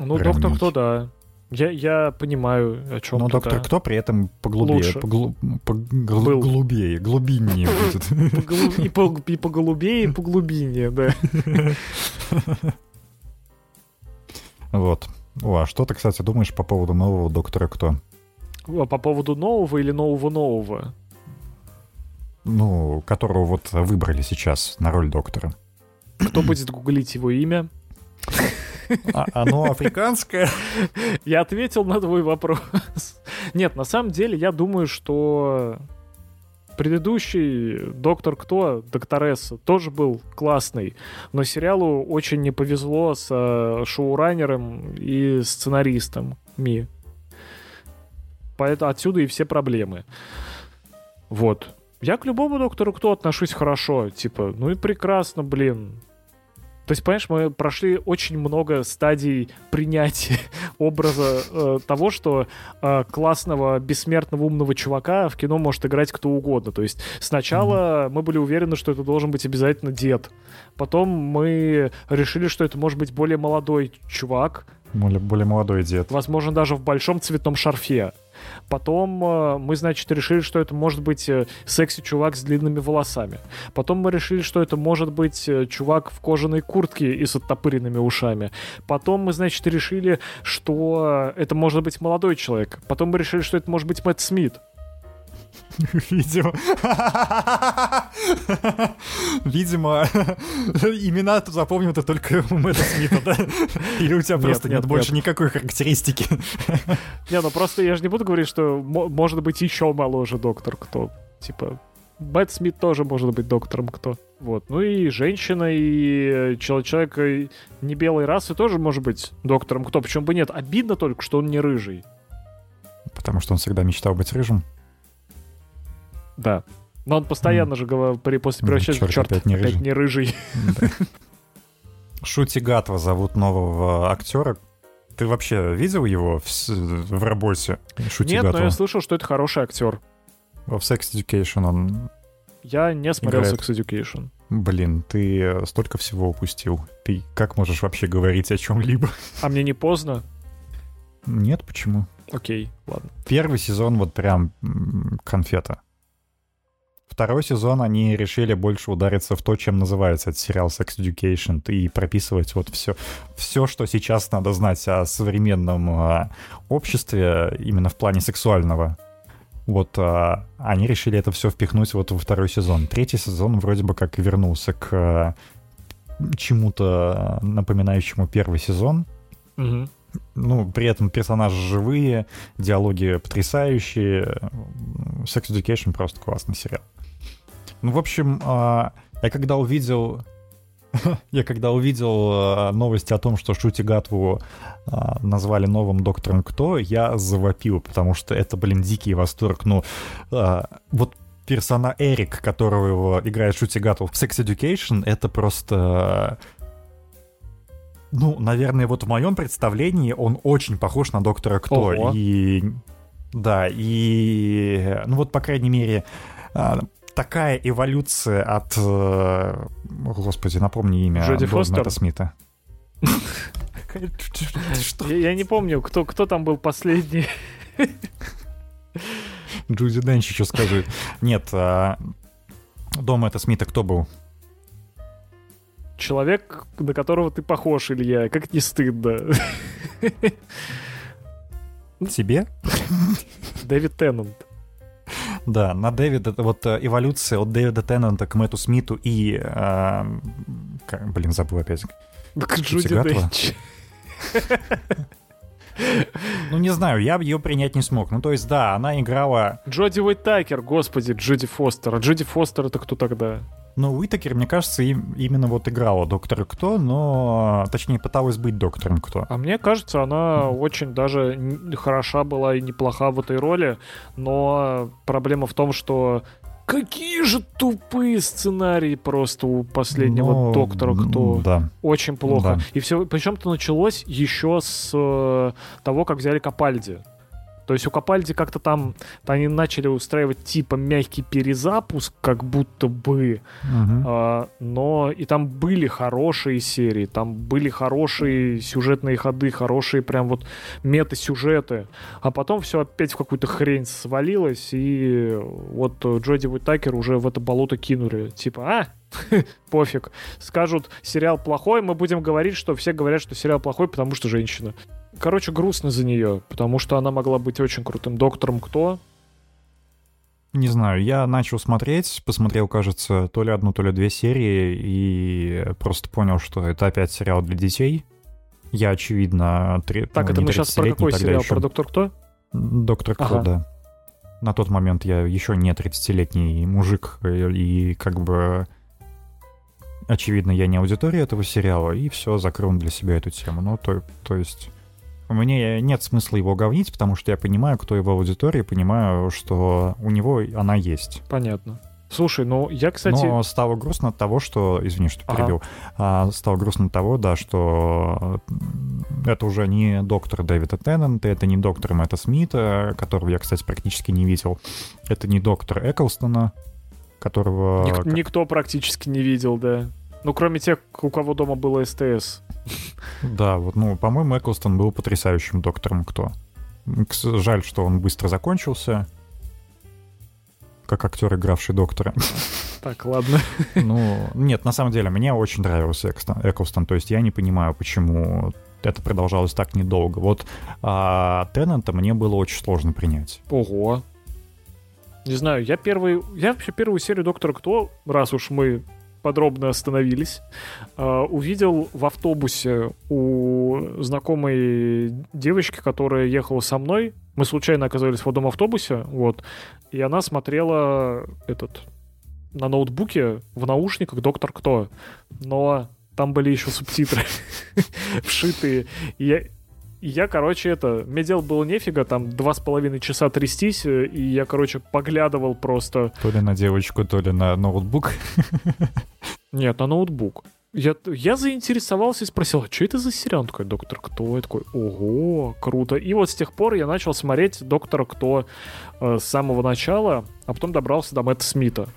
Ну, «Доктор равнить. Кто», да. Я понимаю, о чем ты. Но «Доктор Кто» при этом поглубее. Поглубее, глубиннее будет. И поголубее, и поглубиннее, да. Вот. О, а что ты, кстати, думаешь по поводу нового «Доктора Кто»? По поводу нового или нового-нового? Ну, которого вот выбрали сейчас на роль доктора. Кто будет гуглить его имя? Оно африканское? Я ответил на твой вопрос. Нет, на самом деле я думаю, что предыдущий «Доктор Кто», «Докторесса», тоже был классный, но сериалу очень не повезло с шоураннером и сценаристом Ми. Поэтому отсюда и все проблемы. Вот. Я к любому «Доктору Кто» отношусь хорошо. Типа, ну и прекрасно, блин. То есть, понимаешь, мы прошли очень много стадий принятия образа того, что классного, бессмертного, умного чувака в кино может играть кто угодно. То есть сначала мы были уверены, что это должен быть обязательно дед. Потом мы решили, что это может быть более молодой чувак. Более молодой дед. Возможно, даже в большом цветном шарфе. Потом мы, значит, решили, что это может быть секси-чувак с длинными волосами. Потом мы решили, что это может быть чувак в кожаной куртке и с оттопыренными ушами. Потом мы, значит, решили, что это может быть молодой человек. Потом мы решили, что это может быть Мэтт Смит. Видимо, имена запомнил-то только у Мэтта Смита, да? Или у тебя просто нет больше никакой характеристики? Не, ну просто я же не буду говорить, что может быть еще моложе «Доктор Кто». Типа, Мэтт Смит тоже может быть «Доктором Кто». Вот. Ну и женщина, и человек не белой расы тоже может быть «Доктором Кто». Почему бы нет? Обидно только, что он не рыжий. Потому что он всегда мечтал быть рыжим. Да. Но он постоянно же говорил, после превращения опять не рыжий. Да. Шути Гатва зовут нового актера. Ты вообще видел его в работе? Шути Нет, Гатва? Но я слышал, что это хороший актер. В Sex Education он... Я не смотрел Sex Education. Блин, ты столько всего упустил. Ты как можешь вообще говорить о чем-либо? А мне не поздно? Нет, почему? Окей, ладно. Первый сезон вот прям конфета. Второй сезон они решили больше удариться в то, чем называется этот сериал Sex Education, и прописывать вот все, что сейчас надо знать о современном обществе, именно в плане сексуального. Вот они решили это все впихнуть вот во второй сезон. Третий сезон вроде бы как вернулся к чему-то напоминающему первый сезон. Mm-hmm. Ну, при этом персонажи живые, диалоги потрясающие. Sex Education просто классный сериал. Ну, в общем, я когда увидел новости о том, что Шути Гатву назвали новым «Доктором Кто», я завопил, потому что это, блин, дикий восторг. Ну, вот персона Эрик, которого играет Шути Гатву в Sex Education, это просто... Ну, наверное, вот в моем представлении он очень похож на «Доктора Кто». Ого. И да, и ну вот, по крайней мере, такая эволюция от... Господи, напомни имя Мэтта Смита. Я не помню, кто там был последний. Джуди Денч еще скажи. Нет, дома это Смита кто был? Человек, на которого ты похож, Илья. Как не стыдно. Тебе? Дэвид Теннант. Да, на Дэвида, вот эволюция от Дэвида Теннанта к Мэтту Смиту и... блин, забыл опять. К Джуди Денч. Ну, не знаю, я ее принять не смог. Ну, то есть, да, она играла... Джоди Уитакер, господи, Джоди Фостер. А Джоди Фостер — это кто тогда? Ну, Уитакер, мне кажется, именно вот играла Доктора Кто, но... Точнее, пыталась быть Доктором Кто. А мне кажется, она очень даже хороша была и неплоха в этой роли, но проблема в том, что... Какие же тупые сценарии просто у последнего Доктора Кто. Да. Очень плохо. Да. И все, причем-то началось еще с того, как взяли Капальди. То есть у Капальди как-то там они начали устраивать типа мягкий перезапуск, как будто бы. Угу. Но и там были хорошие серии, там были хорошие сюжетные ходы, хорошие прям вот мета-сюжеты. А потом все опять в какую-то хрень свалилось, и вот Джоди Уитакер уже в это болото кинули. Типа, пофиг. Скажут, сериал плохой, мы будем говорить, что все говорят, что сериал плохой, потому что женщина. Короче, грустно за нее, потому что она могла быть очень крутым доктором. Кто? Не знаю, я начал смотреть, посмотрел, кажется, то ли одну, то ли две серии, и просто понял, что это опять сериал для детей. Я, очевидно, так, это мы сейчас про какой сериал? Еще... Про Доктор Кто? Доктор Кто, да. На тот момент я еще не 30-летний мужик, и как бы... Очевидно, я не аудитория этого сериала, и все, закрыл для себя эту тему. Ну, то есть... Мне нет смысла его говнить, потому что я понимаю, кто его аудитория, понимаю, что у него она есть. Понятно. Слушай, ну я, кстати... Но стало грустно от того, что... Извини, что перебил. Стало грустно от того, да, что это уже не доктор Дэвида Теннанта, это не доктор Мэтта Смита, которого я, кстати, практически не видел. Это не доктор Эклстона, которого... Никто практически не видел, да. Ну, кроме тех, у кого дома было СТС. Да, вот, ну, по-моему, Эклстон был потрясающим доктором Кто. Жаль, что он быстро закончился, как актер, игравший доктора. Так, ладно. Ну, нет, на самом деле, мне очень нравился Эклстон, то есть я не понимаю, почему это продолжалось так недолго. Вот Теннанта мне было очень сложно принять. Ого. Не знаю, я вообще первую серию Доктора Кто, раз уж мы... подробно остановились, увидел в автобусе у знакомой девочки, которая ехала со мной. Мы случайно оказались в одном автобусе, вот, и она смотрела на ноутбуке в наушниках «Доктор Кто», но там были еще субтитры вшитые, и я, короче, мне делать было нефига, там 2,5 часа трястись, и я, короче, поглядывал просто... То ли на девочку, то ли на ноутбук. Нет, на ноутбук. Я заинтересовался и спросил, а что это за сериал? Он такой, «Доктор Кто?» Я такой, ого, круто. И вот с тех пор я начал смотреть «Доктора Кто» с самого начала, а потом добрался до Мэтта Смита.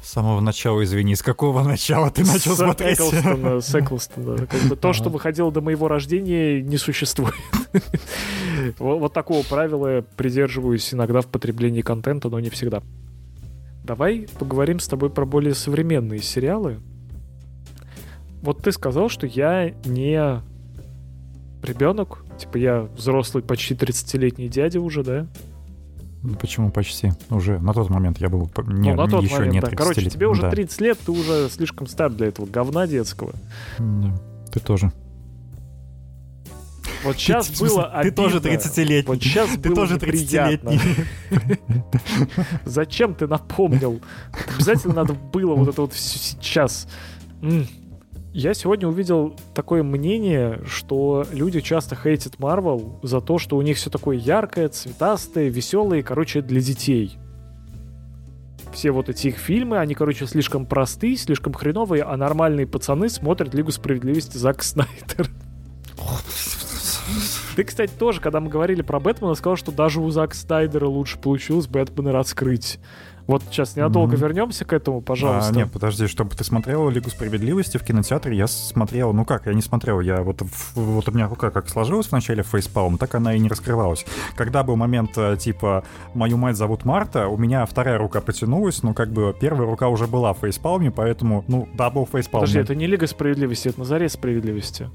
С самого начала, извини, с какого начала ты начал смотреть? С Эклстона. Как бы то, что выходило до моего рождения, не существует. Вот такого правила я придерживаюсь иногда в потреблении контента, но не всегда. Давай поговорим с тобой про более современные сериалы. Вот ты сказал, что я не ребенок, типа я взрослый, почти 30-летний дядя уже, да? Почему почти? Уже на тот момент я был еще не 30 лет. Короче, тебе уже 30 лет, ты уже слишком стар для этого говна детского. Да, ты тоже. Вот сейчас было обидно. Ты тоже 30-летний. Вот сейчас было неприятно. Зачем ты напомнил? Обязательно надо было вот это вот сейчас. Я сегодня увидел такое мнение, что люди часто хейтят Марвел за то, что у них все такое яркое, цветастое, веселое, короче, для детей. Все вот эти их фильмы, они, короче, слишком простые, слишком хреновые, а нормальные пацаны смотрят «Лигу справедливости» Зака Снайдера. Ты, кстати, тоже, когда мы говорили про Бэтмена, сказал, что даже у Зака Снайдера лучше получилось Бэтмена раскрыть. Вот сейчас ненадолго вернемся к этому, пожалуйста. Нет, подожди, чтобы ты смотрела «Лигу справедливости» в кинотеатре, я смотрел... Ну как, я не смотрел, я вот у меня рука как сложилась вначале в фейспалм, так она и не раскрывалась. Когда был момент типа «Мою мать зовут Марта», у меня вторая рука потянулась, но как бы первая рука уже была в фейспалме, поэтому, дабл фейспалм. Подожди, это не «Лига справедливости», это «На заре справедливости».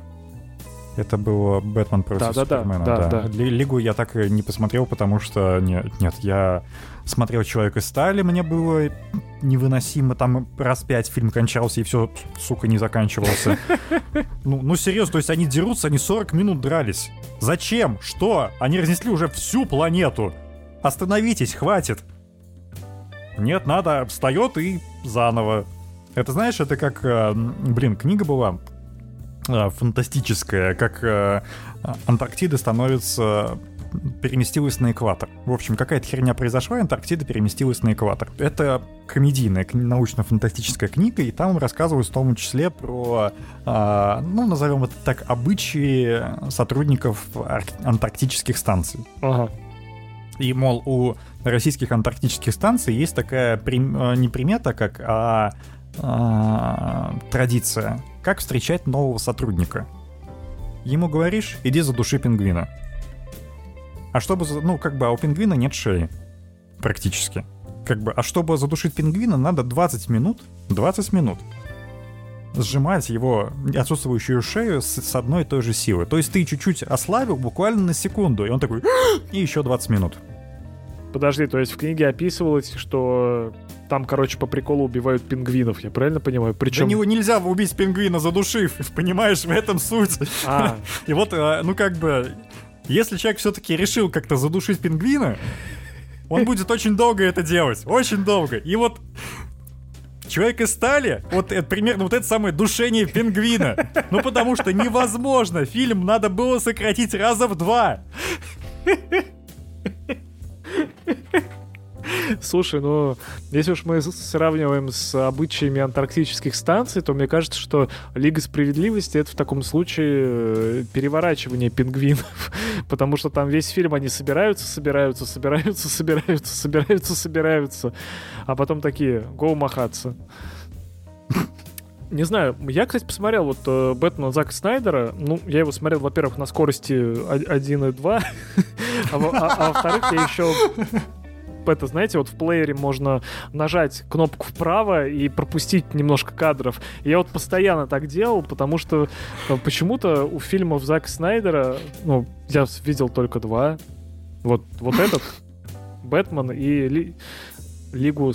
Это было «Бэтмен против Супермена». Да. «Лигу» я так и не посмотрел, потому что... Нет, я... Смотрел «Человек из Стали», мне было невыносимо. Там раз 5 фильм кончался, и все, сука, не заканчивался. Ну серьезно, то есть они дерутся, они 40 минут дрались. Зачем? Что? Они разнесли уже всю планету. Остановитесь, хватит. Нет, надо, встает и заново. Это, знаешь, это как... книга была фантастическая, как Антарктида становится... переместилась на экватор. В общем, какая-то херня произошла, Антарктида переместилась на экватор. Это комедийная, научно-фантастическая книга, и там рассказывают в том числе про, назовем это так, обычаи сотрудников антарктических станций. Ага. И, мол, у российских антарктических станций есть такая не примета, как традиция. Как встречать нового сотрудника? Ему говоришь, иди задуши пингвина. А чтобы, у пингвина нет шеи. Практически. А чтобы задушить пингвина, надо 20 минут сжимать его отсутствующую шею с одной и той же силы. То есть ты чуть-чуть ослабил буквально на секунду, и он такой... И еще 20 минут. Подожди, то есть в книге описывалось, что там, по приколу убивают пингвинов, я правильно понимаю? Причем... Да нельзя убить пингвина, задушив, понимаешь, в этом суть. И вот, если человек все-таки решил как-то задушить пингвина, он будет очень долго это делать. Очень долго. И вот «Человек из Стали», вот это примерно вот это самое душение пингвина. Потому что невозможно. Фильм надо было сократить раза в 2. Слушай, если уж мы сравниваем с обычаями антарктических станций, то мне кажется, что «Лига справедливости» — это в таком случае переворачивание пингвинов, потому что там весь фильм они собираются, а потом такие «гоу махаться». Не знаю, я, кстати, посмотрел «Бэтмена» Зака Снайдера. Я его смотрел, во-первых, на скорости 1.2, а во-вторых, я еще... Это, знаете, в плеере можно нажать кнопку вправо и пропустить немножко кадров. Я постоянно так делал, потому что почему-то у фильмов Зака Снайдера, я видел только 2. Вот этот, «Бэтмен» и «Лигу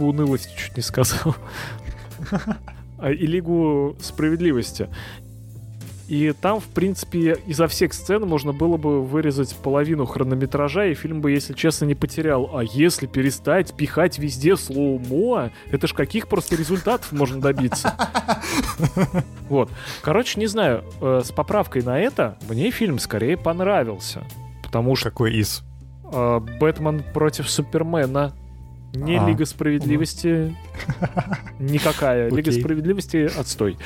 унылости», чуть не сказал. И «Лигу справедливости». И там, в принципе, изо всех сцен можно было бы вырезать половину хронометража, и фильм бы, если честно, не потерял. А если перестать пихать везде слоумо, это ж каких просто результатов можно добиться? Вот. Короче, не знаю, с поправкой на это мне фильм скорее понравился. Потому что... Какой из? «Бэтмен против Супермена». Не «Лига справедливости». Никакая. «Лига справедливости» — отстой.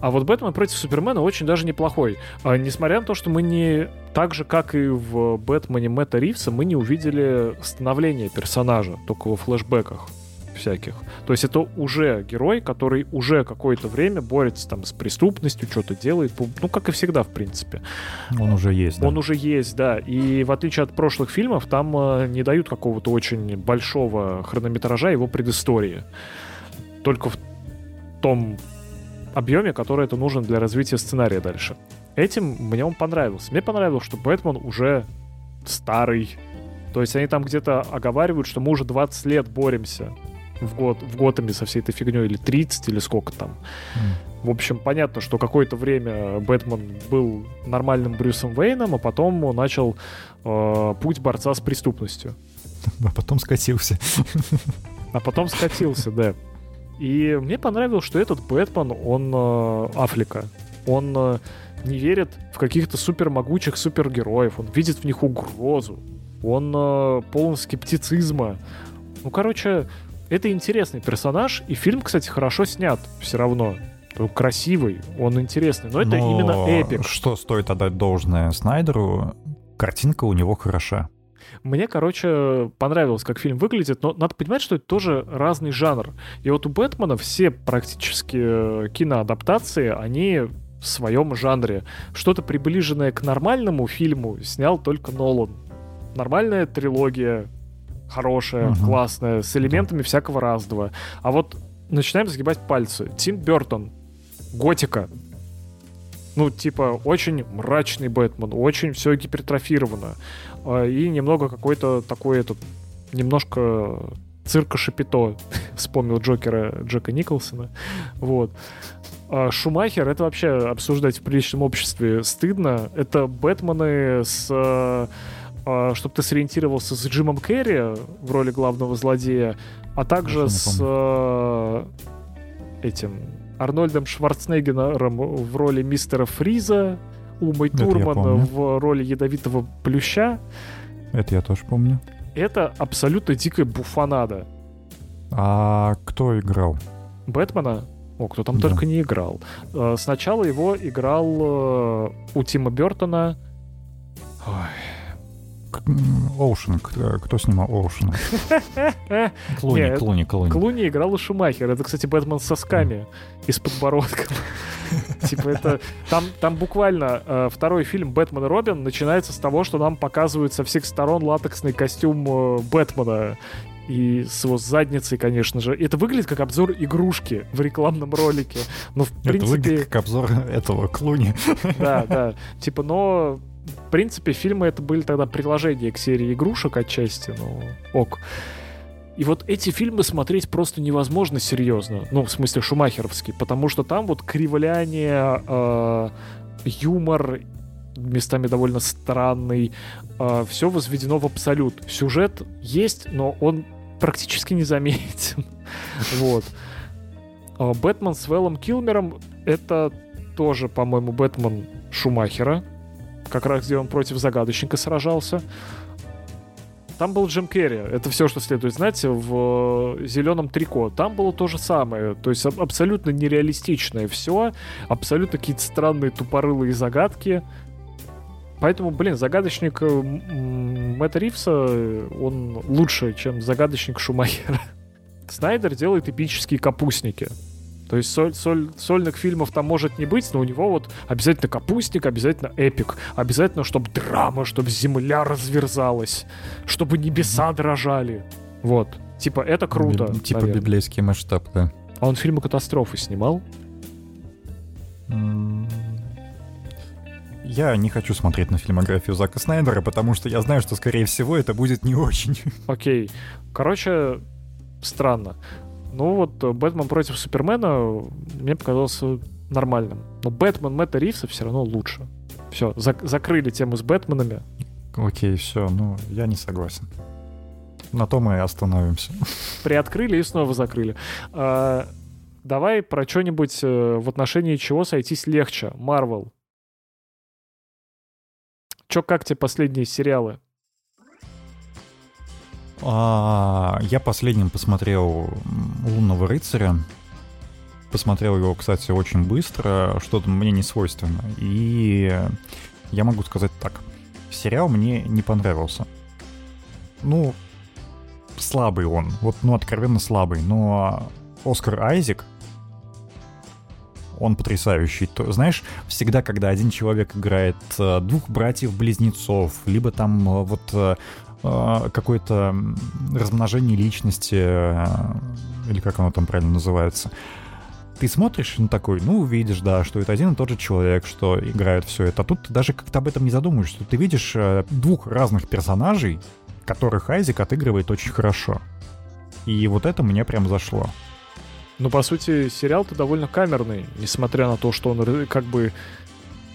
А вот «Бэтмен против Супермена» очень даже неплохой. Несмотря на то, что мы так же, как и в «Бэтмене» Мэтта Ривса, мы не увидели становления персонажа, только во флешбэках всяких. То есть это уже герой, который уже какое-то время борется там с преступностью, что-то делает, как и всегда, в принципе. Он уже есть, да. Он уже есть, да. И в отличие от прошлых фильмов, там не дают какого-то очень большого хронометража его предыстории. Только в том... объеме, который это нужен для развития сценария дальше. Этим мне он понравился. Мне понравилось, что Бэтмен уже старый. То есть они там где-то оговаривают, что мы уже 20 лет боремся в Готэме со всей этой фигней, или 30, или сколько там. В общем, понятно, что какое-то время Бэтмен был нормальным Брюсом Уэйном, а потом он начал путь борца с преступностью. А потом скатился. Да. И мне понравилось, что этот Бэтмен, он Аффлека. Он не верит в каких-то супермогучих супергероев. Он видит в них угрозу. Он полон скептицизма. Это интересный персонаж. И фильм, кстати, хорошо снят все равно. красивый, он интересный, но это именно эпик. Что стоит отдать должное Снайдеру, картинка у него хороша. Мне, короче, понравилось, как фильм выглядит, но надо понимать, что это тоже разный жанр. И вот у Бэтмена все практически киноадаптации, они в своем жанре. Что-то приближенное к нормальному фильму снял только Нолан. Нормальная трилогия, хорошая, классная, с элементами всякого разного. А вот начинаем загибать пальцы. Тим Бёртон. Готика. Ну, типа, очень мрачный Бэтмен, очень все гипертрофировано. И немного какой-то такой этот, немножко цирка-шапито, вспомнил Джокера Джека Николсона. Вот. Шумахер — это вообще обсуждать в приличном обществе стыдно. Это Бэтмены с... Чтобы ты сориентировался, с Джимом Керри в роли главного злодея, а также с этим Арнольдом Шварценеггером в роли мистера Фриза, Умой Турман в роли ядовитого плюща. Это я тоже помню. Это абсолютно дикая буфанада. А кто играл? Бэтмена? О, кто там только не играл. Сначала его играл у Тима Бёртона... Оушен. Кто снимал Оушена? Клуни. Клуни играл у Шумахера. Это, кстати, Бэтмен с сосками и с подбородком. Типа это... Там буквально второй фильм «Бэтмен и Робин» начинается с того, что нам показывают со всех сторон латексный костюм Бэтмена. И с его задницей, конечно же. Это выглядит как обзор игрушки в рекламном ролике. Но, в принципе... Это выглядит как обзор этого Клуни. Да. Типа, но... В принципе, фильмы это были тогда приложения к серии игрушек отчасти, но ок. И вот эти фильмы смотреть просто невозможно серьезно, ну, в смысле шумахеровский, потому что там вот кривляние, юмор местами довольно странный, все возведено в абсолют. Сюжет есть, но он практически незаметен. Вот. Бэтмен с Вэлом Килмером — это тоже, по-моему, Бэтмен Шумахера. Как раз где он против загадочника сражался. Там был Джим Керри. Это все, что следует знать. В зеленом трико. Там было то же самое. То есть абсолютно нереалистичное все. Абсолютно какие-то странные тупорылые загадки. Поэтому, блин, загадочник Мэтта Ривса, он лучше, чем загадочник Шумахера. Снайдер делает эпические капустники. То есть сольных фильмов там может не быть, но у него вот обязательно капустник, обязательно эпик, обязательно, чтобы драма, чтобы земля разверзалась, чтобы небеса дрожали. Вот. Типа, это круто. Типа наверное. Библейский масштаб, да. А он фильмы «Катастрофы» снимал? Я не хочу смотреть на фильмографию Зака Снайдера, потому что я знаю, что, скорее всего, это будет не очень. Окей. Короче, странно. Ну вот «Бэтмен против Супермена» мне показался нормальным. Но «Бэтмен» Мэтта Ривса все равно лучше. Все, закрыли тему с «Бэтменами». Окей, все, ну я не согласен. На то мы и остановимся. Приоткрыли и снова закрыли. Давай про что-нибудь, в отношении чего сойтись легче. Марвел. Как тебе последние сериалы? Я последним посмотрел «Лунного рыцаря». Посмотрел его, кстати, очень быстро, что-то мне не свойственно. И я могу сказать так. Сериал мне не понравился. Ну, слабый он. Вот, ну, откровенно слабый. Но Оскар Айзек, он потрясающий. То, знаешь, всегда, когда один человек играет двух братьев-близнецов, либо там вот... какое-то размножение личности, или как оно там правильно называется. Ты смотришь, ну такой, ну видишь, да, что это один и тот же человек, что играет все это. А тут ты даже как-то об этом не задумываешься. Ты видишь двух разных персонажей, которых Айзек отыгрывает очень хорошо. И вот это мне прям зашло. Ну, по сути, сериал-то довольно камерный, несмотря на то, что он как бы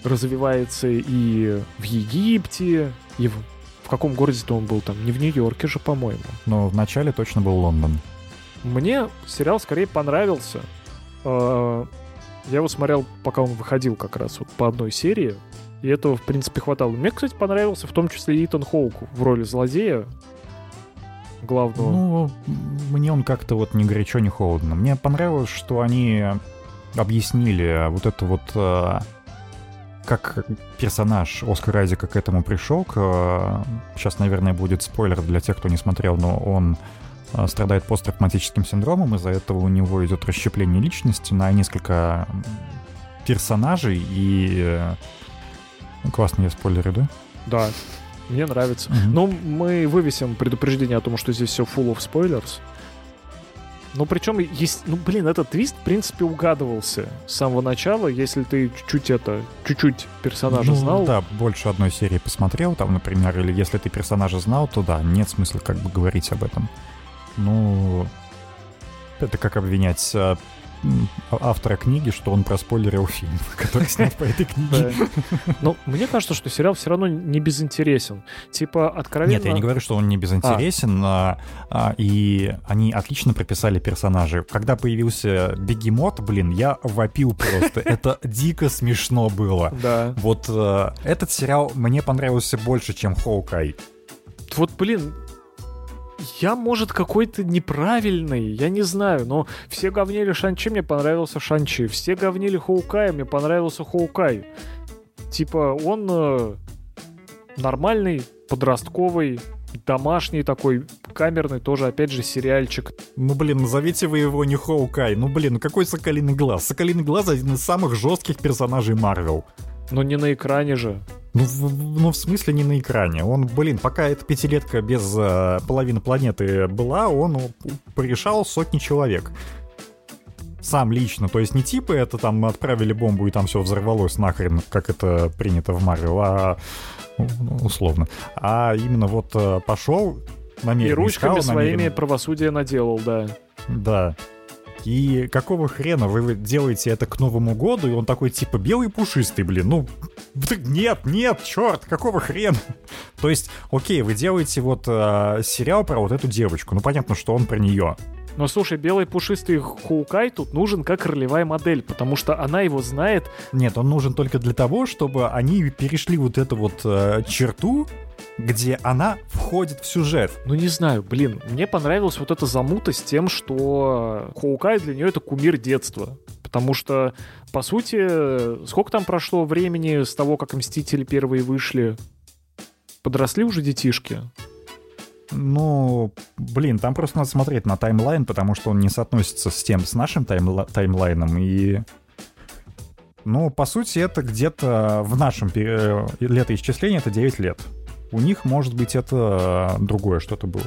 развивается и в Египте, и в каком городе-то он был там? Не в Нью-Йорке же, по-моему. Но вначале точно был Лондон. Мне сериал скорее понравился. Я его смотрел, пока он выходил как раз вот по одной серии. И этого, в принципе, хватало. Мне, кстати, понравился в том числе и Итан Хоук в роли злодея главного. Ну, мне он как-то вот ни горячо, ни холодно. Мне понравилось, что они объяснили вот это вот, как персонаж Оскара Айзека к этому пришел. Сейчас, наверное, будет спойлер для тех, кто не смотрел, но он страдает посттравматическим синдромом, из-за этого у него идет расщепление личности на несколько персонажей, и... Классные спойлеры, да? Да, мне нравится. Mm-hmm. Ну, мы вывесим предупреждение о том, что здесь все full of spoilers. Ну, причем, этот твист, в принципе, угадывался с самого начала, если ты чуть-чуть персонажа знал. Ну, да, больше одной серии посмотрел, там, например, или если ты персонажа знал, то да, нет смысла как бы говорить об этом. Ну, это как обвинять автора книги, что он проспойлерил фильм, который снят по этой книге. Ну, мне кажется, что сериал все равно не безинтересен. Типа, откровенно... Нет, я не говорю, что он не безинтересен, и они отлично прописали персонажей. Когда появился бегемот, я вопил просто. Это дико смешно было. Да. Вот этот сериал мне понравился больше, чем Хоукай. Вот, я, может, какой-то неправильный, я не знаю, но все говнили Шан-Чи, мне понравился Шан-Чи. Все говнили Хоукая, мне понравился Хоукай. Типа, он нормальный, подростковый, домашний такой, камерный тоже, опять же, сериальчик. Назовите вы его не Хоукай. Какой Соколиный глаз? Соколиный глаз — один из самых жестких персонажей Марвел. Но не на экране же. В смысле не на экране. Он, пока эта пятилетка без половины планеты была, он порешал сотни человек. Сам лично. То есть не типа это там отправили бомбу и там все взорвалось нахрен, как это принято в Марвел, а условно. А именно пошел, намеренно и ручками искал, своими правосудие наделал, да. Да. И какого хрена вы делаете это к Новому году? И он такой, типа, белый пушистый, нет, черт, какого хрена? То есть, окей, вы делаете сериал про эту девочку. Понятно, что он про нее. Но, слушай, белый пушистый Хоукай тут нужен как ролевая модель, потому что она его знает. Нет, он нужен только для того, чтобы они перешли эту черту, где она входит в сюжет. Не знаю, мне понравилась эта замута с тем, что Хоукай для нее это кумир детства. Потому что, по сути, сколько там прошло времени с того, как «Мстители» первые вышли? Подросли уже детишки? Там просто надо смотреть на таймлайн, потому что он не соотносится с нашим таймлайном, и... по сути, это где-то в нашем летоисчислении это 9 лет. У них, может быть, это другое что-то было.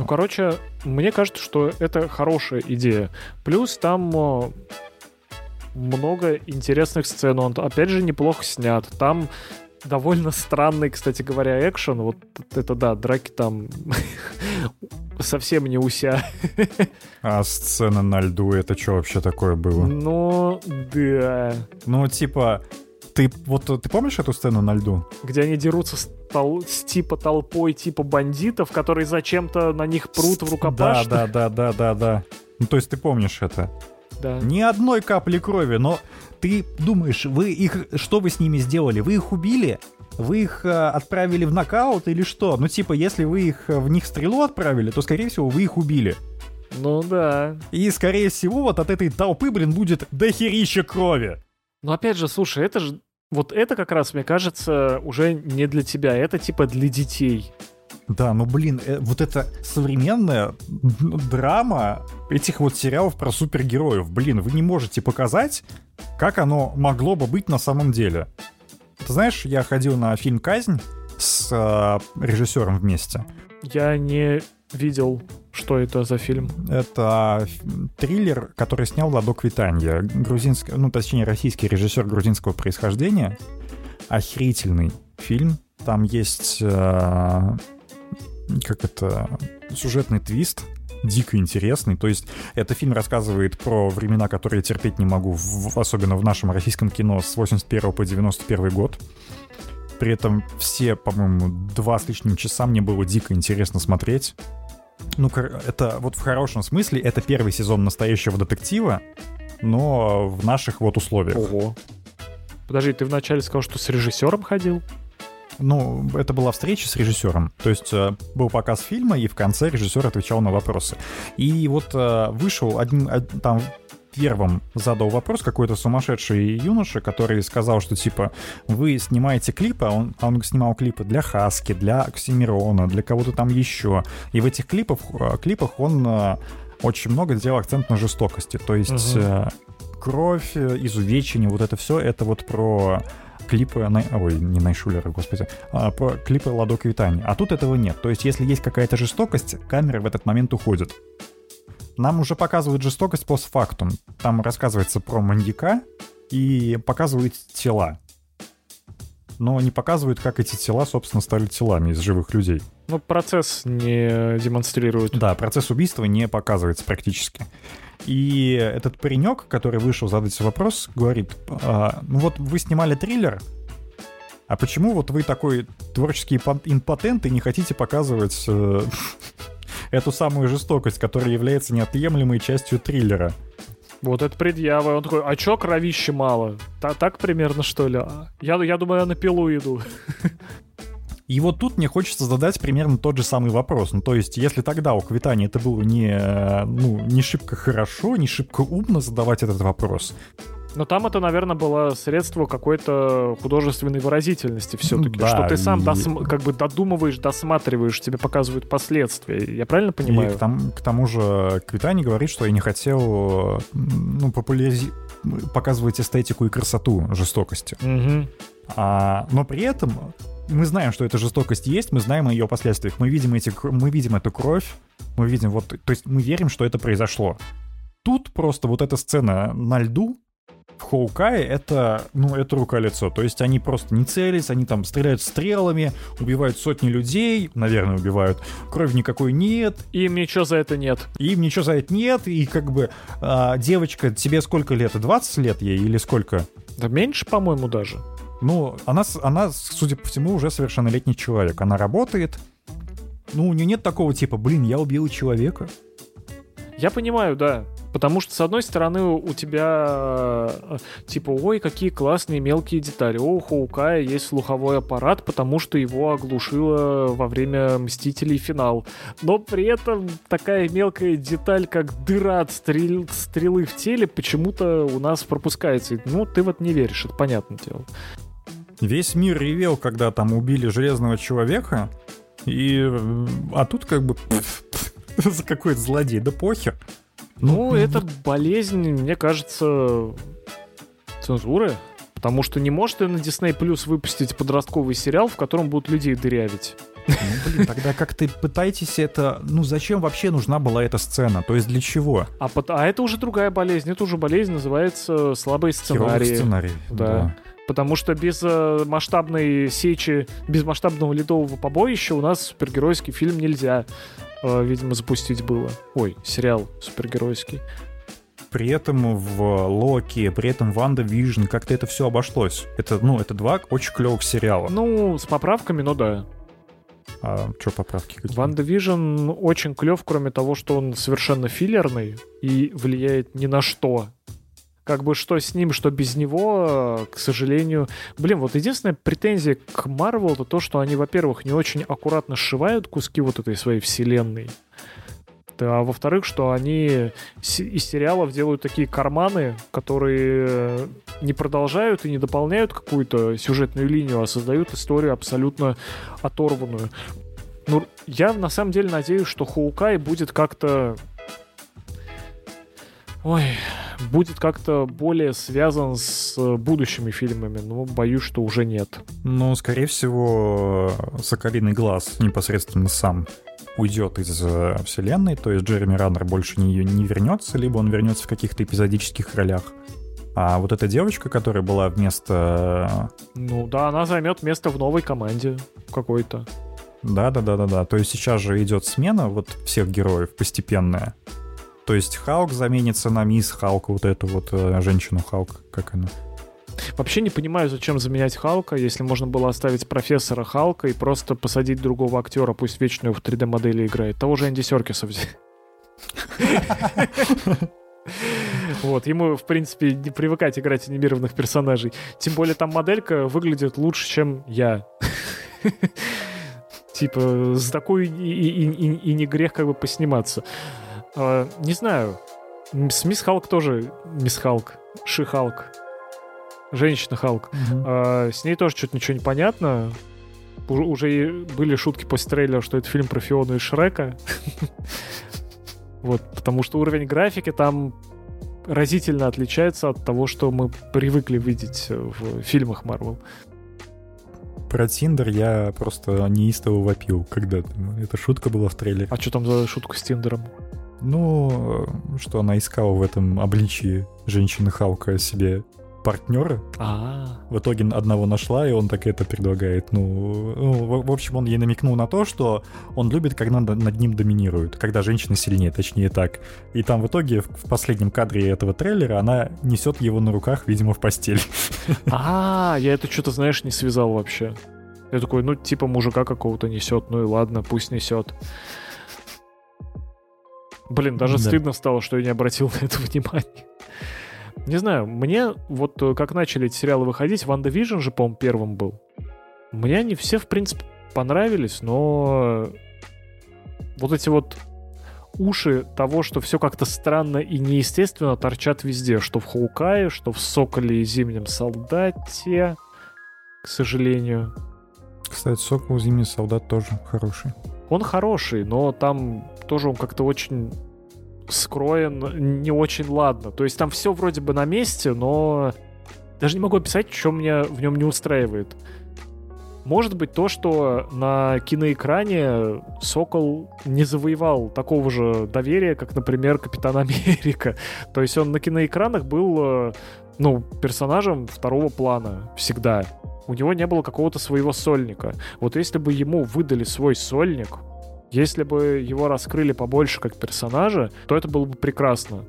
Мне кажется, что это хорошая идея. Плюс там много интересных сцен. Он, опять же, неплохо снят. Там довольно странный, кстати говоря, экшен. Вот это да, драки там совсем не уся. А сцена на льду, это что вообще такое было? Да. Ты помнишь эту сцену на льду? Где они дерутся с типа толпой, типа бандитов, которые зачем-то на них прут в рукопашную? Да. То есть ты помнишь это? Да. Ни одной капли крови, но ты думаешь, что вы с ними сделали? Вы их убили? Вы их отправили в нокаут или что? Если вы в них стрелу отправили, то, скорее всего, вы их убили. Да. И, скорее всего, от этой толпы, будет дохерища крови. Опять же, слушай, это же... это как раз, мне кажется, уже не для тебя. Это типа для детей. Да, это современная драма этих сериалов про супергероев. Вы не можете показать, как оно могло бы быть на самом деле. Ты знаешь, я ходил на фильм «Казнь» с режиссером вместе. Я не видел, что это за фильм. Это триллер, который снял Ладо Квитанья. Российский режиссер грузинского происхождения. Охерительный фильм. Там есть сюжетный твист, дико интересный. То есть этот фильм рассказывает про времена, которые я терпеть не могу, особенно в нашем российском кино с 81 по 91 год. При этом все, по-моему, 2 с лишним часа мне было дико интересно смотреть. Это в хорошем смысле, это первый сезон «Настоящего детектива», но в наших условиях. Ого. Подожди, ты вначале сказал, что с режиссером ходил? Это была встреча с режиссером. То есть был показ фильма, и в конце режиссер отвечал на вопросы. И вышел один... Там первым задал вопрос какой-то сумасшедший юноша, который сказал, что типа вы снимаете клипы, а он снимал клипы для Хаски, для Оксимирона, для кого-то там еще. И в этих клипах он очень много делал акцент на жестокости. То есть кровь, изувечение, вот это все, это вот про клипы... Ой, не Найшулера, господи. Про клипы «Ладок и Витани». А тут этого нет. То есть если есть какая-то жестокость, камеры в этот момент уходят. Нам уже показывают жестокость постфактум. Там рассказывается про маньяка и показывают тела. Но не показывают, как эти тела, собственно, стали телами из живых людей. Ну, процесс не демонстрирует. Да, процесс убийства не показывается практически. И этот паренек, который вышел задать вопрос, говорит, ну вот вы снимали триллер, а почему вот вы такой творческий импотент и не хотите показывать эту самую жестокость, которая является неотъемлемой частью триллера? Вот это предъява. Он такой, а чё кровищи мало? Так примерно, что ли? Я думаю, я на пилу иду. И вот тут мне хочется задать примерно тот же самый вопрос. Ну, то есть, если тогда у Квитании это было не шибко хорошо, не шибко умно задавать этот вопрос. Но там это, наверное, было средство какой-то художественной выразительности все-таки. Да, что ты сам додумываешь, досматриваешь, тебе показывают последствия. Я правильно понимаю? И к тому же Квитани говорит, что я не хотел показывать эстетику и красоту жестокости. Угу. Но при этом... Мы знаем, что эта жестокость есть, мы знаем о ее последствиях. Мы видим эту кровь, мы видим вот... То есть мы верим, что это произошло. Тут просто вот эта сцена на льду в Хоукае, это рука-лицо. То есть они просто не целятся, они там стреляют стрелами, убивают сотни людей, наверное, убивают. Крови никакой нет. Им ничего за это нет, и как бы... девочка, тебе сколько лет? 20 лет ей или сколько? Да меньше, по-моему, даже. Ну, она, судя по всему, уже совершеннолетний человек. Она работает. Ну, у нее нет такого типа, я убила человека. Я понимаю, да. Потому что, с одной стороны, у тебя типа, ой, какие классные мелкие детали. У Хоукая есть слуховой аппарат, потому что его оглушило во время «Мстителей. Финал». Но при этом такая мелкая деталь, как дыра от стрелы в теле, почему-то у нас пропускается. Ну, ты вот не веришь, это понятное дело. Весь мир ревел, когда там убили Железного человека. А тут как бы какой-то злодей, да похер. Ну, это болезнь, мне кажется, цензуры. Потому что не может на Disney Plus выпустить подростковый сериал, в котором будут людей дырявить. Тогда как-то пытаетесь это... Ну, зачем вообще нужна была эта сцена? То есть для чего? А это уже другая болезнь. Это уже болезнь, называется слабые сценарии. Херовый сценарий, да. Потому что без масштабной сечи, без масштабного ледового побоища у нас супергеройский фильм нельзя... видимо, запустить было. Сериал супергеройский. При этом в Локи, при этом в Ванда Вижн как-то это все обошлось. Это два очень клевых сериала. Ну, с поправками, но да. А что поправки какие-то? Ванда Вижн очень клев, кроме того, что он совершенно филлерный и влияет ни на что. Как бы что с ним, что без него, к сожалению... вот единственная претензия к Марвел — это то, что они, во-первых, не очень аккуратно сшивают куски вот этой своей вселенной, а во-вторых, что они из сериалов делают такие карманы, которые не продолжают и не дополняют какую-то сюжетную линию, а создают историю абсолютно оторванную. Ну, я на самом деле надеюсь, что Хоукай будет как-то... будет как-то более связан с будущими фильмами, но боюсь, что уже нет. Но, скорее всего, Соколиный глаз непосредственно сам уйдет из вселенной, то есть Джереми Раннер больше не вернется, либо он вернется в каких-то эпизодических ролях. А вот эта девочка, которая была вместо... она займет место в новой команде какой-то. Да. То есть сейчас же идет смена вот всех героев постепенная. То есть Халк заменится на мисс Халк, вот эту вот женщину Халк, как она. Вообще не понимаю, зачем заменять Халка, если можно было оставить профессора Халка и просто посадить другого актера, пусть вечную в 3D-модели играет. Того же Энди Серкиса взять. Ему, в принципе, не привыкать играть анимированных персонажей. Тем более там моделька выглядит лучше, чем я. Типа, за такую и не грех как бы посниматься. Не знаю, С Мисс Халк тоже Мисс Халк, Ши Халк, Женщина Халк. Угу. С ней тоже что-то ничего не понятно. Уже были шутки после трейлера, что это фильм про Фиону и Шрека. Вот, потому что уровень графики там разительно отличается от того, что мы привыкли видеть в фильмах Marvel. Про Тиндер я просто неистово вопил когда-то. Эта шутка была в трейлере. А что там за шутку с Тиндером? Ну, что она искала в этом обличии женщины Халка себе партнера. А-а-а. В итоге одного нашла, и он так это предлагает. Ну, в общем, он ей намекнул на то, что он любит, когда над ним доминируют, когда женщина сильнее, точнее так. И там в итоге в последнем кадре этого трейлера она несет его на руках, видимо, в постель. А, я это что-то, знаешь, не связал вообще. Я такой, ну, типа мужика какого-то несет, ну и ладно, пусть несет. Блин, даже стыдно стало, что я не обратил на это внимания. Не знаю, мне вот как начали эти сериалы выходить, Ванда Вижн же, по-моему, первым был. Мне они все, в принципе, понравились, но вот эти вот уши того, что все как-то странно и неестественно, торчат везде. Что в Хоукае, что в Соколе и Зимнем Солдате, к сожалению. Кстати, Сокол и Зимний Солдат тоже хороший. Он хороший, но там тоже он как-то очень скроен не очень ладно. То есть там все вроде бы на месте, но даже не могу описать, что меня в нем не устраивает. Может быть, то, что на киноэкране Сокол не завоевал такого же доверия, как, например, Капитан Америка. То есть он на киноэкранах был, ну, персонажем второго плана всегда. У него не было какого-то своего сольника. Вот если бы ему выдали свой сольник, если бы его раскрыли побольше как персонажа, то это было бы прекрасно.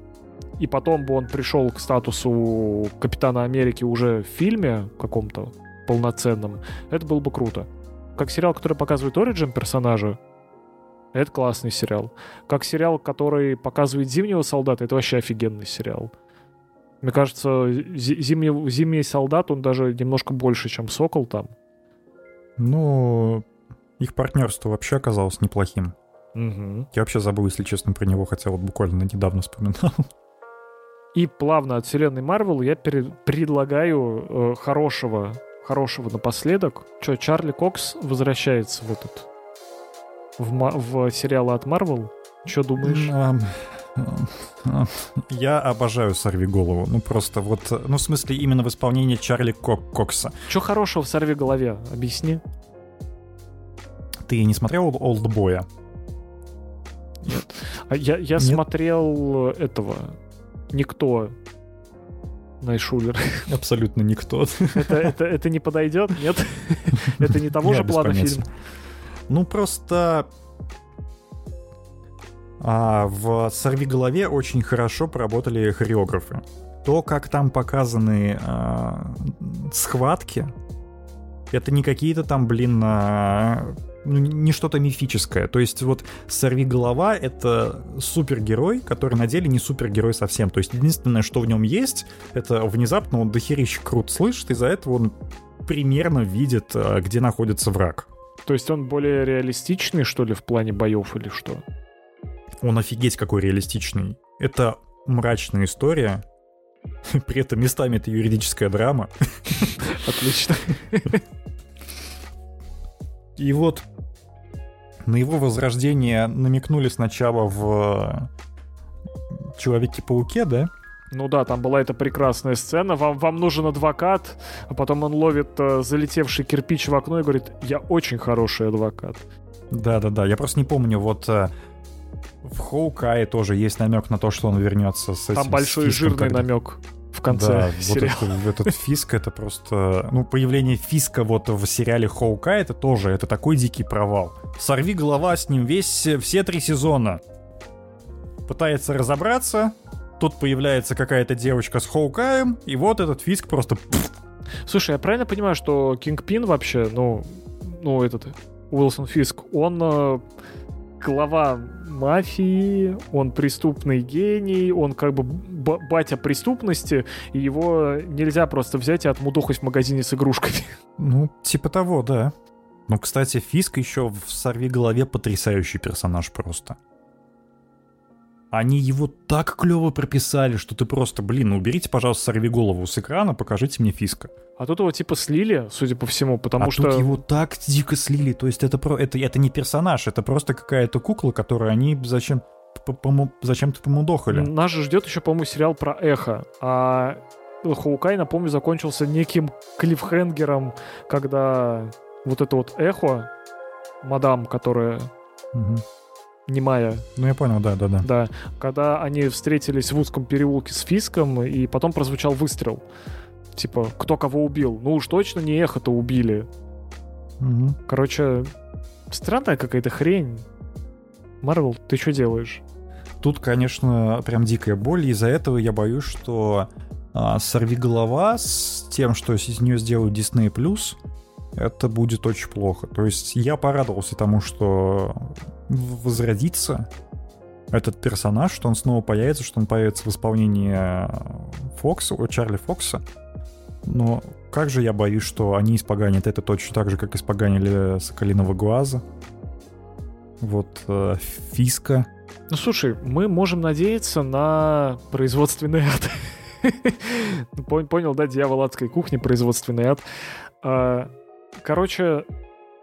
И потом бы он пришел к статусу Капитана Америки уже в фильме каком-то полноценном. Это было бы круто. Как сериал, который показывает оригин персонажа, это классный сериал. Как сериал, который показывает Зимнего Солдата, это вообще офигенный сериал. Мне кажется, Зимний Солдат, он даже немножко больше, чем Сокол там. Ну... Их партнерство вообще оказалось неплохим. Угу. Я вообще забыл, если честно, про него, хотя вот буквально недавно вспоминал. И плавно от вселенной Марвел я предлагаю хорошего напоследок. Что, Чарли Кокс возвращается в этот... В сериалы от Марвел? Что думаешь? Я обожаю «Сорвиголову». Ну, просто вот... Ну, в смысле, именно в исполнении Чарли Кокса. Что хорошего в «Сорвиголове»? Объясни. Ты не смотрел «Олдбоя»? Нет. Я смотрел этого. Никто. Найшулер. Абсолютно никто. Это не подойдет? Нет? Это не того же плана фильм? Ну, просто... В «Сорвиголове» очень хорошо поработали хореографы. То, как там показаны схватки, это не какие-то там, не что-то мифическое. То есть вот «Сорвиголова» — это супергерой, который на деле не супергерой совсем. То есть единственное, что в нем есть, это внезапно он дохерища крут слышит, из-за этого он примерно видит, где находится враг. То есть он более реалистичный, что ли, в плане боев или что? Он офигеть какой реалистичный. Это мрачная история. При этом местами это юридическая драма. Отлично. И вот на его возрождение намекнули сначала в «Человеке-пауке», да? Ну да, там была эта прекрасная сцена. Вам нужен адвокат, а потом он ловит залетевший кирпич в окно и говорит: «Я очень хороший адвокат». Да-да-да, я просто не помню, вот в «Хоукае» тоже есть намек на то, что он вернется с этим. Там большой фиском, жирный намек в конце сериала. Да, вот этот Фиск, это просто... Ну, появление Фиска вот в сериале «Хоукай» — это тоже, это такой дикий провал. «Сорвиголова» с ним все 3 сезона. Пытается разобраться, тут появляется какая-то девочка с «Хоукаем», и вот этот Фиск просто... Слушай, я правильно понимаю, что Кингпин вообще, ну этот Уилсон Фиск, он глава мафии, он преступный гений, он как бы батя преступности, и его нельзя просто взять и отмудохать в магазине с игрушками. Ну, типа того, да. Ну, кстати, Фиск еще в «Сорвиголове» потрясающий персонаж просто. Они его так клево прописали, что ты просто, блин, уберите, пожалуйста, сорвиголову с экрана, покажите мне Фиска. А тут его типа слили, судя по всему, потому что... А тут его так дико слили, то есть это не персонаж, это просто какая-то кукла, которую они зачем-то помудохали. Нас же ждет еще, по-моему, сериал про Эхо, а Хоукай, напомню, закончился неким клиффхенгером, когда вот это вот Эхо, мадам, которая... Угу. Немая. Ну, я понял, да. Да, когда они встретились в узком переулке с Фиском, и потом прозвучал выстрел. Типа, кто кого убил? Ну уж точно не Эхо-то убили. Угу. Короче, странная какая-то хрень. Марвел, ты что делаешь? Тут, конечно, прям дикая боль. Из-за этого я боюсь, что сорвиголова с тем, что из нее сделают Disney+, это будет очень плохо. То есть я порадовался тому, что возродится этот персонаж, что он снова появится, что он появится в исполнении Фокса, Чарли Фокса. Но как же я боюсь, что они испоганят это точно так же, как испоганили Соколиного Глаза. Вот Фиска. Ну, слушай, мы можем надеяться на производственный ад. Понял, да, дьявол адской кухни, производственный ад. Короче,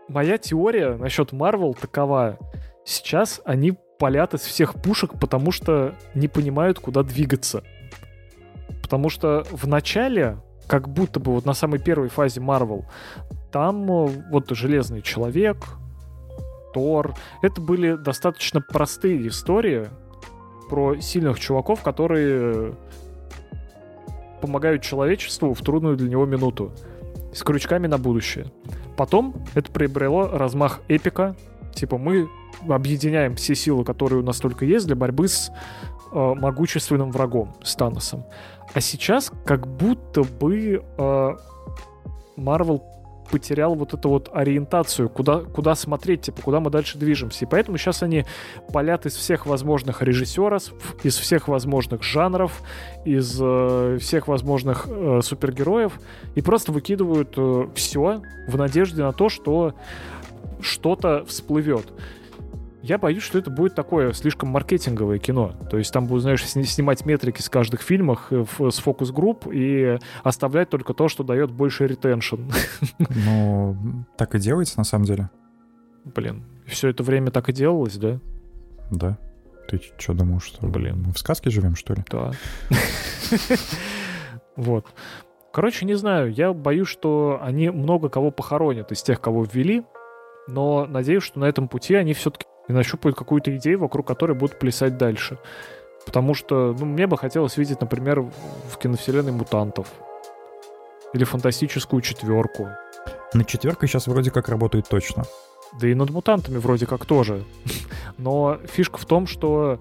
моя теория насчет Marvel такова. Сейчас они палят из всех пушек, потому что не понимают, куда двигаться. Потому что в начале, как будто бы вот на самой первой фазе Marvel, там вот Железный Человек, Тор, это были достаточно простые истории про сильных чуваков, которые помогают человечеству в трудную для него минуту. С крючками на будущее. Потом это приобрело размах эпика. Типа мы объединяем все силы, которые у нас только есть, для борьбы с могущественным врагом, с Таносом. А сейчас как будто бы Marvel потерял вот эту вот ориентацию, куда смотреть, типа куда мы дальше движемся. И поэтому сейчас они палят из всех возможных режиссеров, из всех возможных жанров, из всех возможных супергероев и просто выкидывают все в надежде на то, что что-то всплывет. Я боюсь, что это будет такое слишком маркетинговое кино. То есть там будут, знаешь, снимать метрики с каждых фильмов, с фокус-групп и оставлять только то, что дает больше ретеншн. Ну, так и делается, на самом деле. Блин, все это время так и делалось, да? Да. Ты что думал, что... Блин, мы в сказке живем, что ли? Да. Вот. Короче, не знаю. Я боюсь, что они много кого похоронят из тех, кого ввели. Но надеюсь, что на этом пути они все-таки и нащупают какую-то идею, вокруг которой будут плясать дальше. Потому что, ну, мне бы хотелось видеть, например, в киновселенной мутантов. Или фантастическую четверку. На четверку сейчас вроде как работает точно. Да и над мутантами вроде как тоже. Но фишка в том, что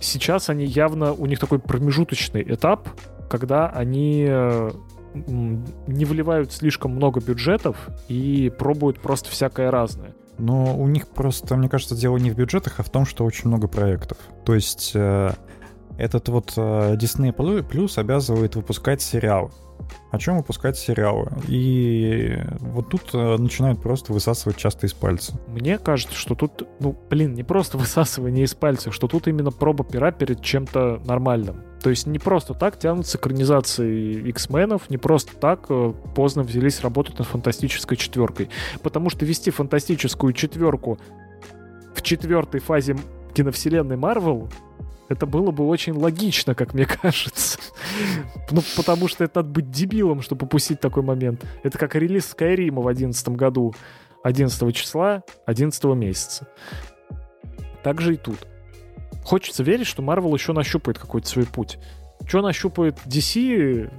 сейчас они явно... У них такой промежуточный этап, когда они не вливают слишком много бюджетов и пробуют просто всякое разное. Но у них просто, мне кажется, дело не в бюджетах, а в том, что очень много проектов. То есть этот вот Disney Plus обязывает выпускать сериалы. О чем выпускать сериалы? И вот тут начинают просто высасывать часто из пальца. Мне кажется, что тут, ну, блин, не просто высасывание из пальца, что тут именно проба пера перед чем-то нормальным. То есть не просто так тянутся к экранизации X-менов, не просто так поздно взялись работать над фантастической четверкой. Потому что вести фантастическую четверку в четвертой фазе киновселенной Marvel это было бы очень логично, как мне кажется. Ну, потому что это надо быть дебилом, чтобы упустить такой момент. Это как релиз Скайрима в 2011 году, 11 числа, 11 месяца. Так же и тут. Хочется верить, что Marvel еще нащупает какой-то свой путь. Что нащупает DC,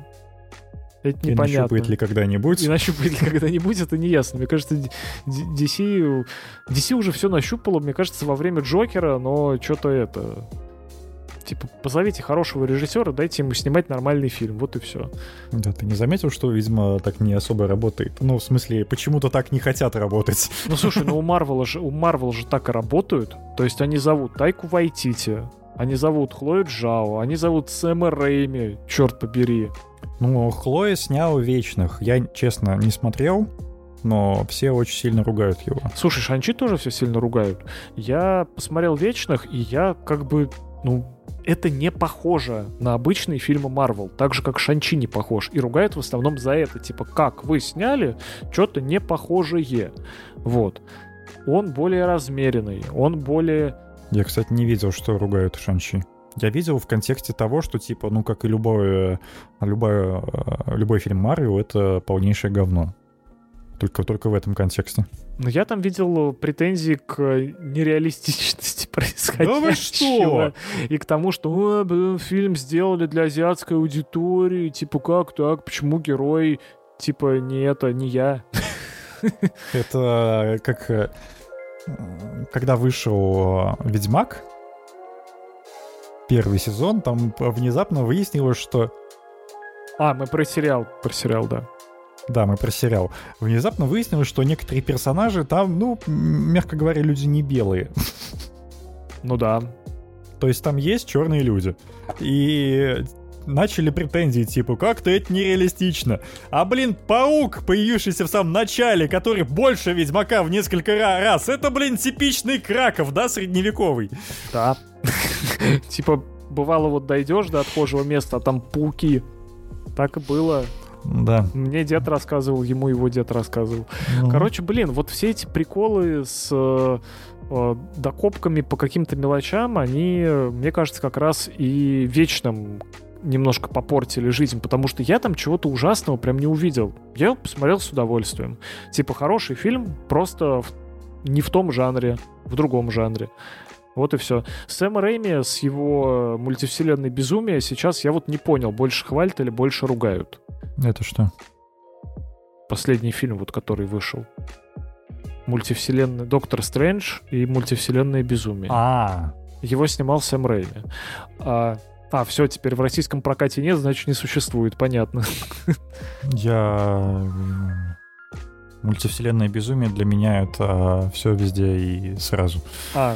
это непонятно. И нащупает ли когда-нибудь? Это не ясно. Мне кажется, DC уже все нащупало, мне кажется, во время Джокера, но что-то это... Типа, позовите хорошего режиссера, дайте ему снимать нормальный фильм, вот и все. Да, ты не заметил, что, видимо, так не особо работает? Ну, в смысле, почему-то так не хотят работать. Ну, слушай, ну у Марвел же так и работают. То есть они зовут Тайку Вайтити, они зовут Хлою Джао, они зовут Сэма Рэйми, черт побери. Ну, Хлоя сняла «Вечных». Я, честно, не смотрел, но все очень сильно ругают его. Слушай, Шан-Чи тоже все сильно ругают. Я посмотрел «Вечных», и я как бы... ну, это не похоже на обычные фильмы Марвел, так же, как Шан-Чи не похож. И ругают в основном за это, типа, как вы сняли что-то не похожее. Вот. Он более размеренный, он более... Я, кстати, не видел, что ругают Шан-Чи. Я видел в контексте того, что, типа, ну, как и любой фильм Марвел, это полнейшее говно. Только в этом контексте. Но я там видел претензии к нереалистичности происходящего. Да вы что? И к тому, что фильм сделали для азиатской аудитории. Типа, как так? Почему герой? Типа, не я. Это как... Когда вышел «Ведьмак», первый сезон, там внезапно выяснилось, что... мы про сериал, да. Да, мы про сериал. Внезапно выяснилось, что некоторые персонажи там, ну, мягко говоря, люди не белые. Ну да. То есть там есть черные люди. И начали претензии, типа, как-то это нереалистично. А, блин, паук, появившийся в самом начале, который больше Ведьмака в несколько раз, это, блин, типичный Краков, да, средневековый? Да. Типа, бывало, вот дойдешь до отхожего места, а там пауки. Так и было. Да. Мне дед рассказывал, ему его дед рассказывал. Короче, блин, вот все эти приколы с докопками по каким-то мелочам, они, мне кажется, как раз и вечным немножко попортили жизнь, потому что я там чего-то ужасного прям не увидел. Я его посмотрел с удовольствием. Типа, хороший фильм, просто не в том жанре, в другом жанре. Вот и все. Сэм Рэйми с его мультивселенной безумия сейчас я вот не понял, больше хвалят или больше ругают. Это что? Последний фильм, вот который вышел. Мультивселенная «Доктор Стрэндж» и «Мультивселенная безумие». Его снимал Сэм Рэйми. Все, теперь в российском прокате нет, значит, не существует, понятно. Мультивселенная безумие для меня — это все везде и сразу. Да,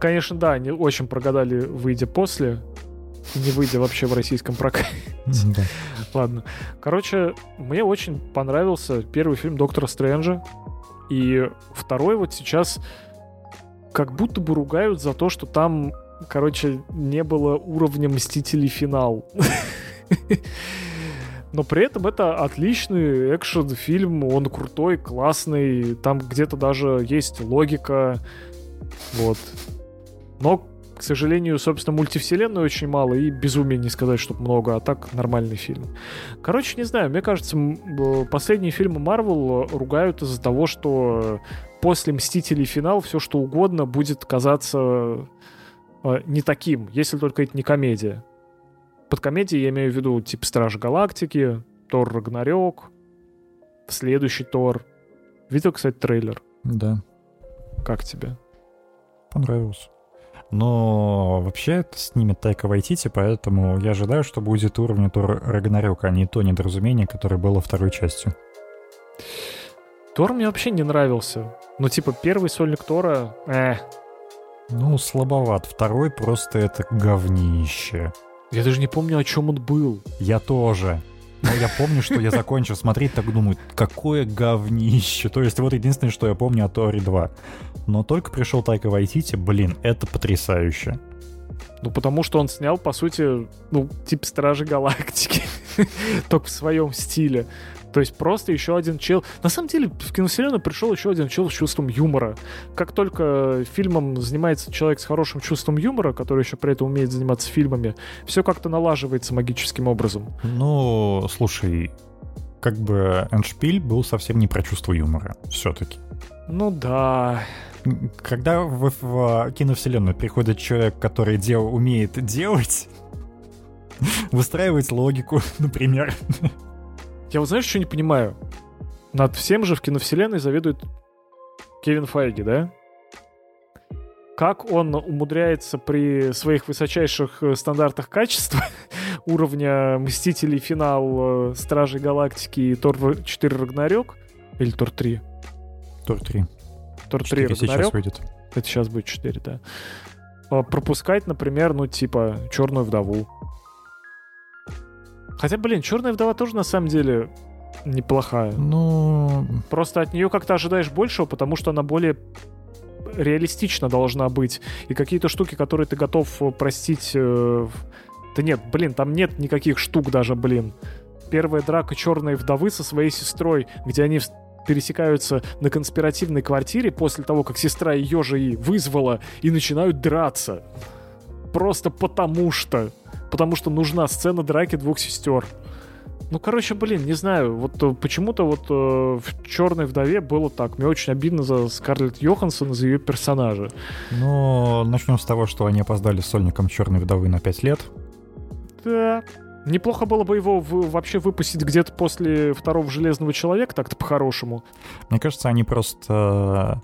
конечно, да, они очень прогадали, выйдя после, не выйдя вообще в российском прокате. Да. Ладно. Короче, мне очень понравился первый фильм «Доктора Стрэнджа», и второй вот сейчас как будто бы ругают за то, что там, короче, не было уровня «Мстителей. Финал». Но при этом это отличный экшен-фильм, он крутой, классный, там где-то даже есть логика, вот. Но, к сожалению, собственно, мультивселенной очень мало, и безумия не сказать, что много, а так нормальный фильм. Короче, не знаю, мне кажется, последние фильмы Марвел ругают из-за того, что после «Мстителей. Финал» все что угодно будет казаться не таким, если только это не комедия. Под комедией я имею в виду, типа, «Стражи Галактики», «Тор Рагнарёк», «Следующий Тор». Видел, кстати, трейлер? Да. Как тебе? Понравился. Но вообще это снимет Тайка Вайтити, поэтому я ожидаю, что будет уровень «Тор Рагнарёк», а не то недоразумение, которое было второй частью. Тор мне вообще не нравился. Ну, типа, первый сольник Тора... Ну, слабоват. Второй просто это говнище. Я даже не помню, о чем он был. Я тоже. Но я помню, что я закончил смотреть, так думаю, какое говнище. То есть вот единственное, что я помню о Торе 2. Но только пришел Тайка Вайтити, блин, это потрясающе. Ну, потому что он снял, по сути, ну, типа «Стражи Галактики», только в своем стиле. То есть просто еще один чел... На самом деле в киновселенную пришел еще один чел с чувством юмора. Как только фильмом занимается человек с хорошим чувством юмора, который еще при этом умеет заниматься фильмами, все как-то налаживается магическим образом. Ну, слушай, как бы «Эндшпиль» был совсем не про чувство юмора все-таки. Ну да... Когда в киновселенную приходит человек, который умеет делать, выстраивать логику, например... Я вот, знаешь, что не понимаю? Над всем же в киновселенной заведует Кевин Файги, да? Как он умудряется при своих высочайших стандартах качества уровня «Мстителей. Финал», «Стражей Галактики» и «Тор 4 Рагнарёк» или «Тор 3»? «Тор 3». «Тор 3 Рагнарёк». Это сейчас будет 4, да. Пропускать, например, ну типа «Чёрную вдову». Хотя, блин, «Черная вдова» тоже на самом деле неплохая. Ну... Просто от нее как-то ожидаешь большего, потому что она более реалистично должна быть. И какие-то штуки, которые ты готов простить... Да нет, блин, там нет никаких штук даже, блин. Первая драка «Черной вдовы» со своей сестрой, где они пересекаются на конспиративной квартире после того, как сестра ее же и вызвала, и начинают драться. Просто потому что. Потому что нужна сцена драки двух сестер. Ну, короче, блин, не знаю. Вот почему-то вот в «Черной вдове» было так. Мне очень обидно за Скарлетт Йоханссон, за ее персонажа. Ну, начнем с того, что они опоздали с сольником «Черной вдовы» на 5 лет. Да... Неплохо было бы его вообще выпустить где-то после второго «Железного человека», так-то по-хорошему. Мне кажется, они просто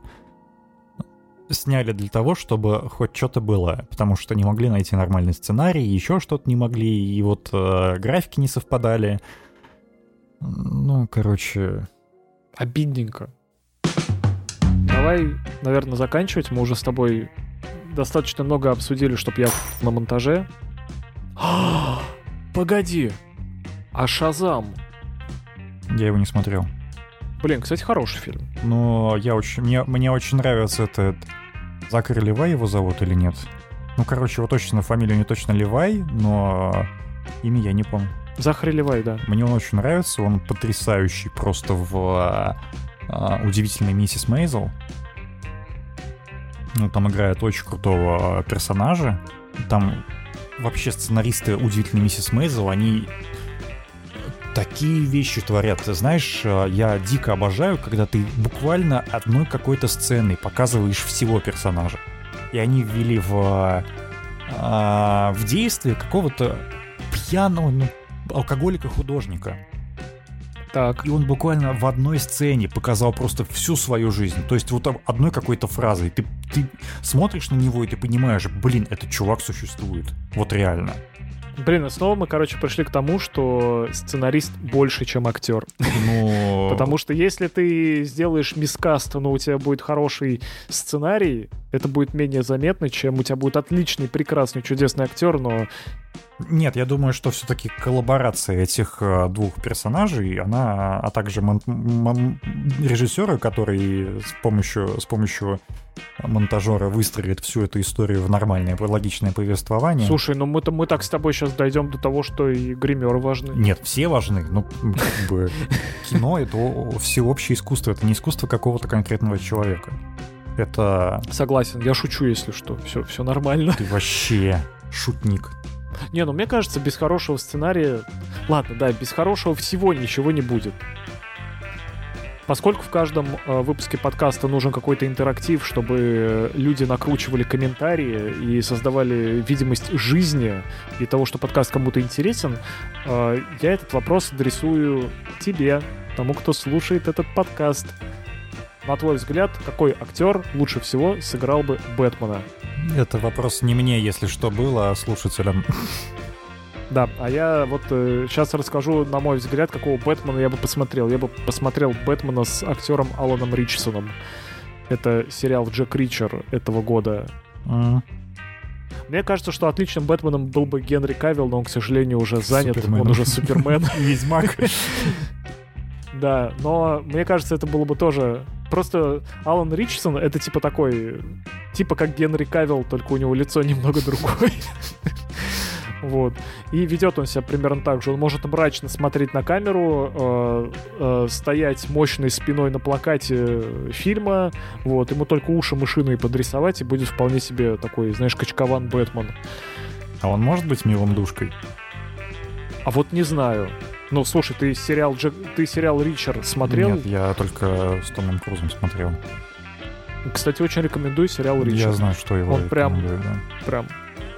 сняли для того, чтобы хоть что-то было, потому что не могли найти нормальный сценарий, еще что-то не могли, и вот графики не совпадали. Ну, короче... Обидненько. Давай, наверное, заканчивать. Мы уже с тобой достаточно много обсудили, чтобы я на монтаже... Погоди, а «Шазам»? Я его не смотрел. Блин, кстати, хороший фильм. Но я очень... Мне очень нравится этот... Зак Левай его зовут или нет? Ну, короче, его точно, фамилию не точно Левай, но имя я не помню. Зак Левай, да. Мне он очень нравится, он потрясающий просто в «Удивительной миссис Мейзел». Ну, там играет очень крутого персонажа. Там... Вообще сценаристы «Удивительной миссис Мейзел», они такие вещи творят. Ты знаешь, я дико обожаю, когда ты буквально одной какой-то сценой показываешь всего персонажа. И они ввели в действие какого-то пьяного алкоголика-художника. Так. И он буквально в одной сцене показал просто всю свою жизнь. То есть вот одной какой-то фразой. Ты смотришь на него, и ты понимаешь, блин, этот чувак существует. Вот реально. Блин, и снова мы, короче, пришли к тому, что сценарист больше, чем актер. Но... Потому что если ты сделаешь мискаст, но у тебя будет хороший сценарий, это будет менее заметно, чем у тебя будет отличный, прекрасный, чудесный актер, но... Нет, я думаю, что все-таки коллаборация этих двух персонажей, она, а также режиссеры, которые с помощью монтажера выстроят всю эту историю в нормальное, логичное повествование. Слушай, ну мы так с тобой сейчас дойдем до того, что и гримеры важны. Нет, все важны, ну как бы кино — это всеобщее искусство, это не искусство какого-то конкретного человека. Это... Согласен, я шучу, если что, все нормально. Ты вообще шутник. Не, ну мне кажется, без хорошего сценария... Ладно, да, без хорошего всего ничего не будет. Поскольку в каждом выпуске подкаста нужен какой-то интерактив, чтобы люди накручивали комментарии и создавали видимость жизни и того, что подкаст кому-то интересен, я этот вопрос адресую тебе, тому, кто слушает этот подкаст. На твой взгляд, какой актер лучше всего сыграл бы Бэтмена? Это вопрос не мне, если что, было, а слушателям. Да, а я вот сейчас расскажу, на мой взгляд, какого Бэтмена я бы посмотрел. Я бы посмотрел Бэтмена с актером Аланом Ричсоном. Это сериал «Джек Ричер» этого года. Мне кажется, что отличным Бэтменом был бы Генри Кавилл, но он, к сожалению, уже занят. Супермен. Он уже Супермен. Ведьмак. Да, но мне кажется, это было бы тоже... Просто Алан Ричсон — это типа такой... Типа как Генри Кавилл, только у него лицо немного другое. Вот. И ведет он себя примерно так же. Он может мрачно смотреть на камеру, стоять мощной спиной на плакате фильма. Вот. Ему только уши мышиные подрисовать, и будет вполне себе такой, знаешь, качкован Бэтмен. А он может быть милым душкой? А вот не знаю. Ну, слушай, ты сериал «Ричард» смотрел? Нет, я только с Томом Крузом смотрел. Кстати, очень рекомендую сериал «Ричард». Я знаю, что его рекомендую, прям, да. Прям.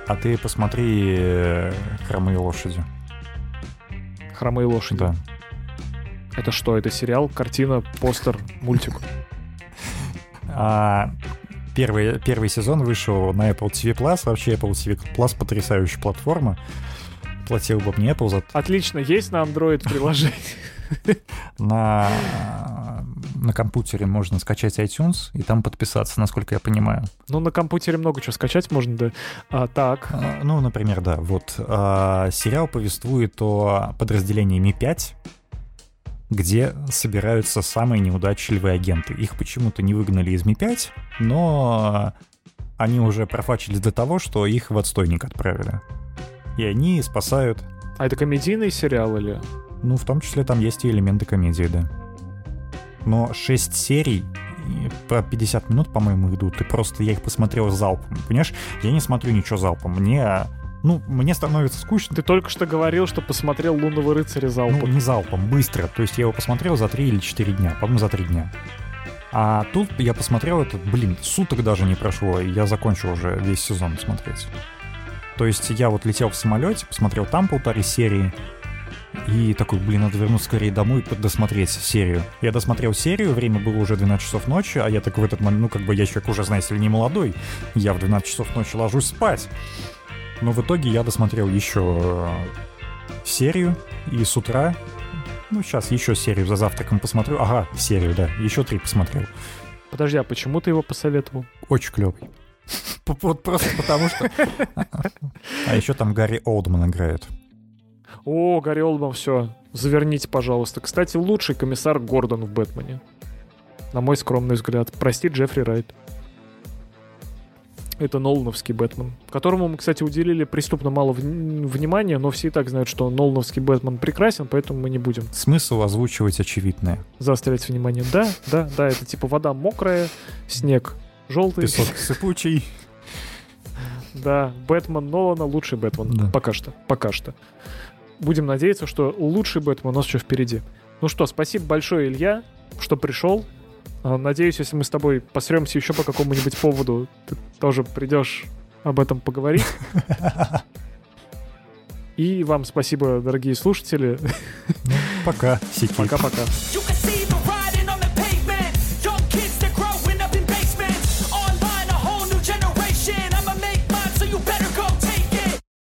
А ты посмотри «Хромые лошади». «Хромые лошади»? Да. Это что, это сериал, картина, постер, мультик? Первый сезон вышел на Apple TV+. Вообще, Apple TV+ — потрясающая платформа. Платил бы мне Apple за... Отлично, есть на Android приложение? На компьютере можно скачать iTunes и там подписаться, насколько я понимаю. Ну, на компьютере много чего скачать можно, да. Так. Ну, например, да, вот. Сериал повествует о подразделении Ми-5, где собираются самые неудачливые агенты. Их почему-то не выгнали из Ми-5, но они уже профачили до того, что их в отстойник отправили. И они спасают... А это комедийный сериал или...? Ну, в том числе там есть и элементы комедии, да. Но 6 серий по 50 минут, по-моему, идут, и просто я их посмотрел залпом. Понимаешь, я не смотрю ничего залпом. Мне становится скучно. Ты только что говорил, что посмотрел «Лунного рыцаря» залпом. Ну, не залпом, быстро. То есть я его посмотрел за 3 или 4 дня. По-моему, за 3 дня. А тут я посмотрел это, суток даже не прошло, и я закончил уже весь сезон смотреть. То есть я вот летел в самолете, посмотрел там 1,5 серии, и такой, надо вернуться скорее домой и досмотреть серию. Я досмотрел серию, время было уже 12 часов ночи, а я так в этот момент, я человек уже, знаете ли, не молодой, я в 12 часов ночи ложусь спать. Но в итоге я досмотрел еще серию, и с утра, сейчас еще серию за завтраком посмотрю. Ага, серию, да, еще 3 посмотрел. Подожди, а почему ты его посоветовал? Очень клевый. Просто потому что... А еще там Гарри Олдман играет. О, Гарри Олдман, все, заверните, пожалуйста. Кстати, лучший комиссар Гордон в «Бэтмене», на мой скромный взгляд. Прости, Джеффри Райт. Это нолановский Бэтмен, которому мы, кстати, уделили преступно мало внимания, но все и так знают, что нолановский Бэтмен прекрасен, поэтому мы не будем. Смысл озвучивать очевидное. Заострять внимание. Да, это типа вода мокрая, снег желтый. Песок сыпучий. Да, Бэтмен Нолана лучший Бэтмен. Да. Пока что. Будем надеяться, что лучший Бэтмен у нас еще впереди. Ну что, спасибо большое, Илья, что пришел. Надеюсь, если мы с тобой посремся еще по какому-нибудь поводу, ты тоже придешь об этом поговорить. И вам спасибо, дорогие слушатели. Пока. Пока-пока.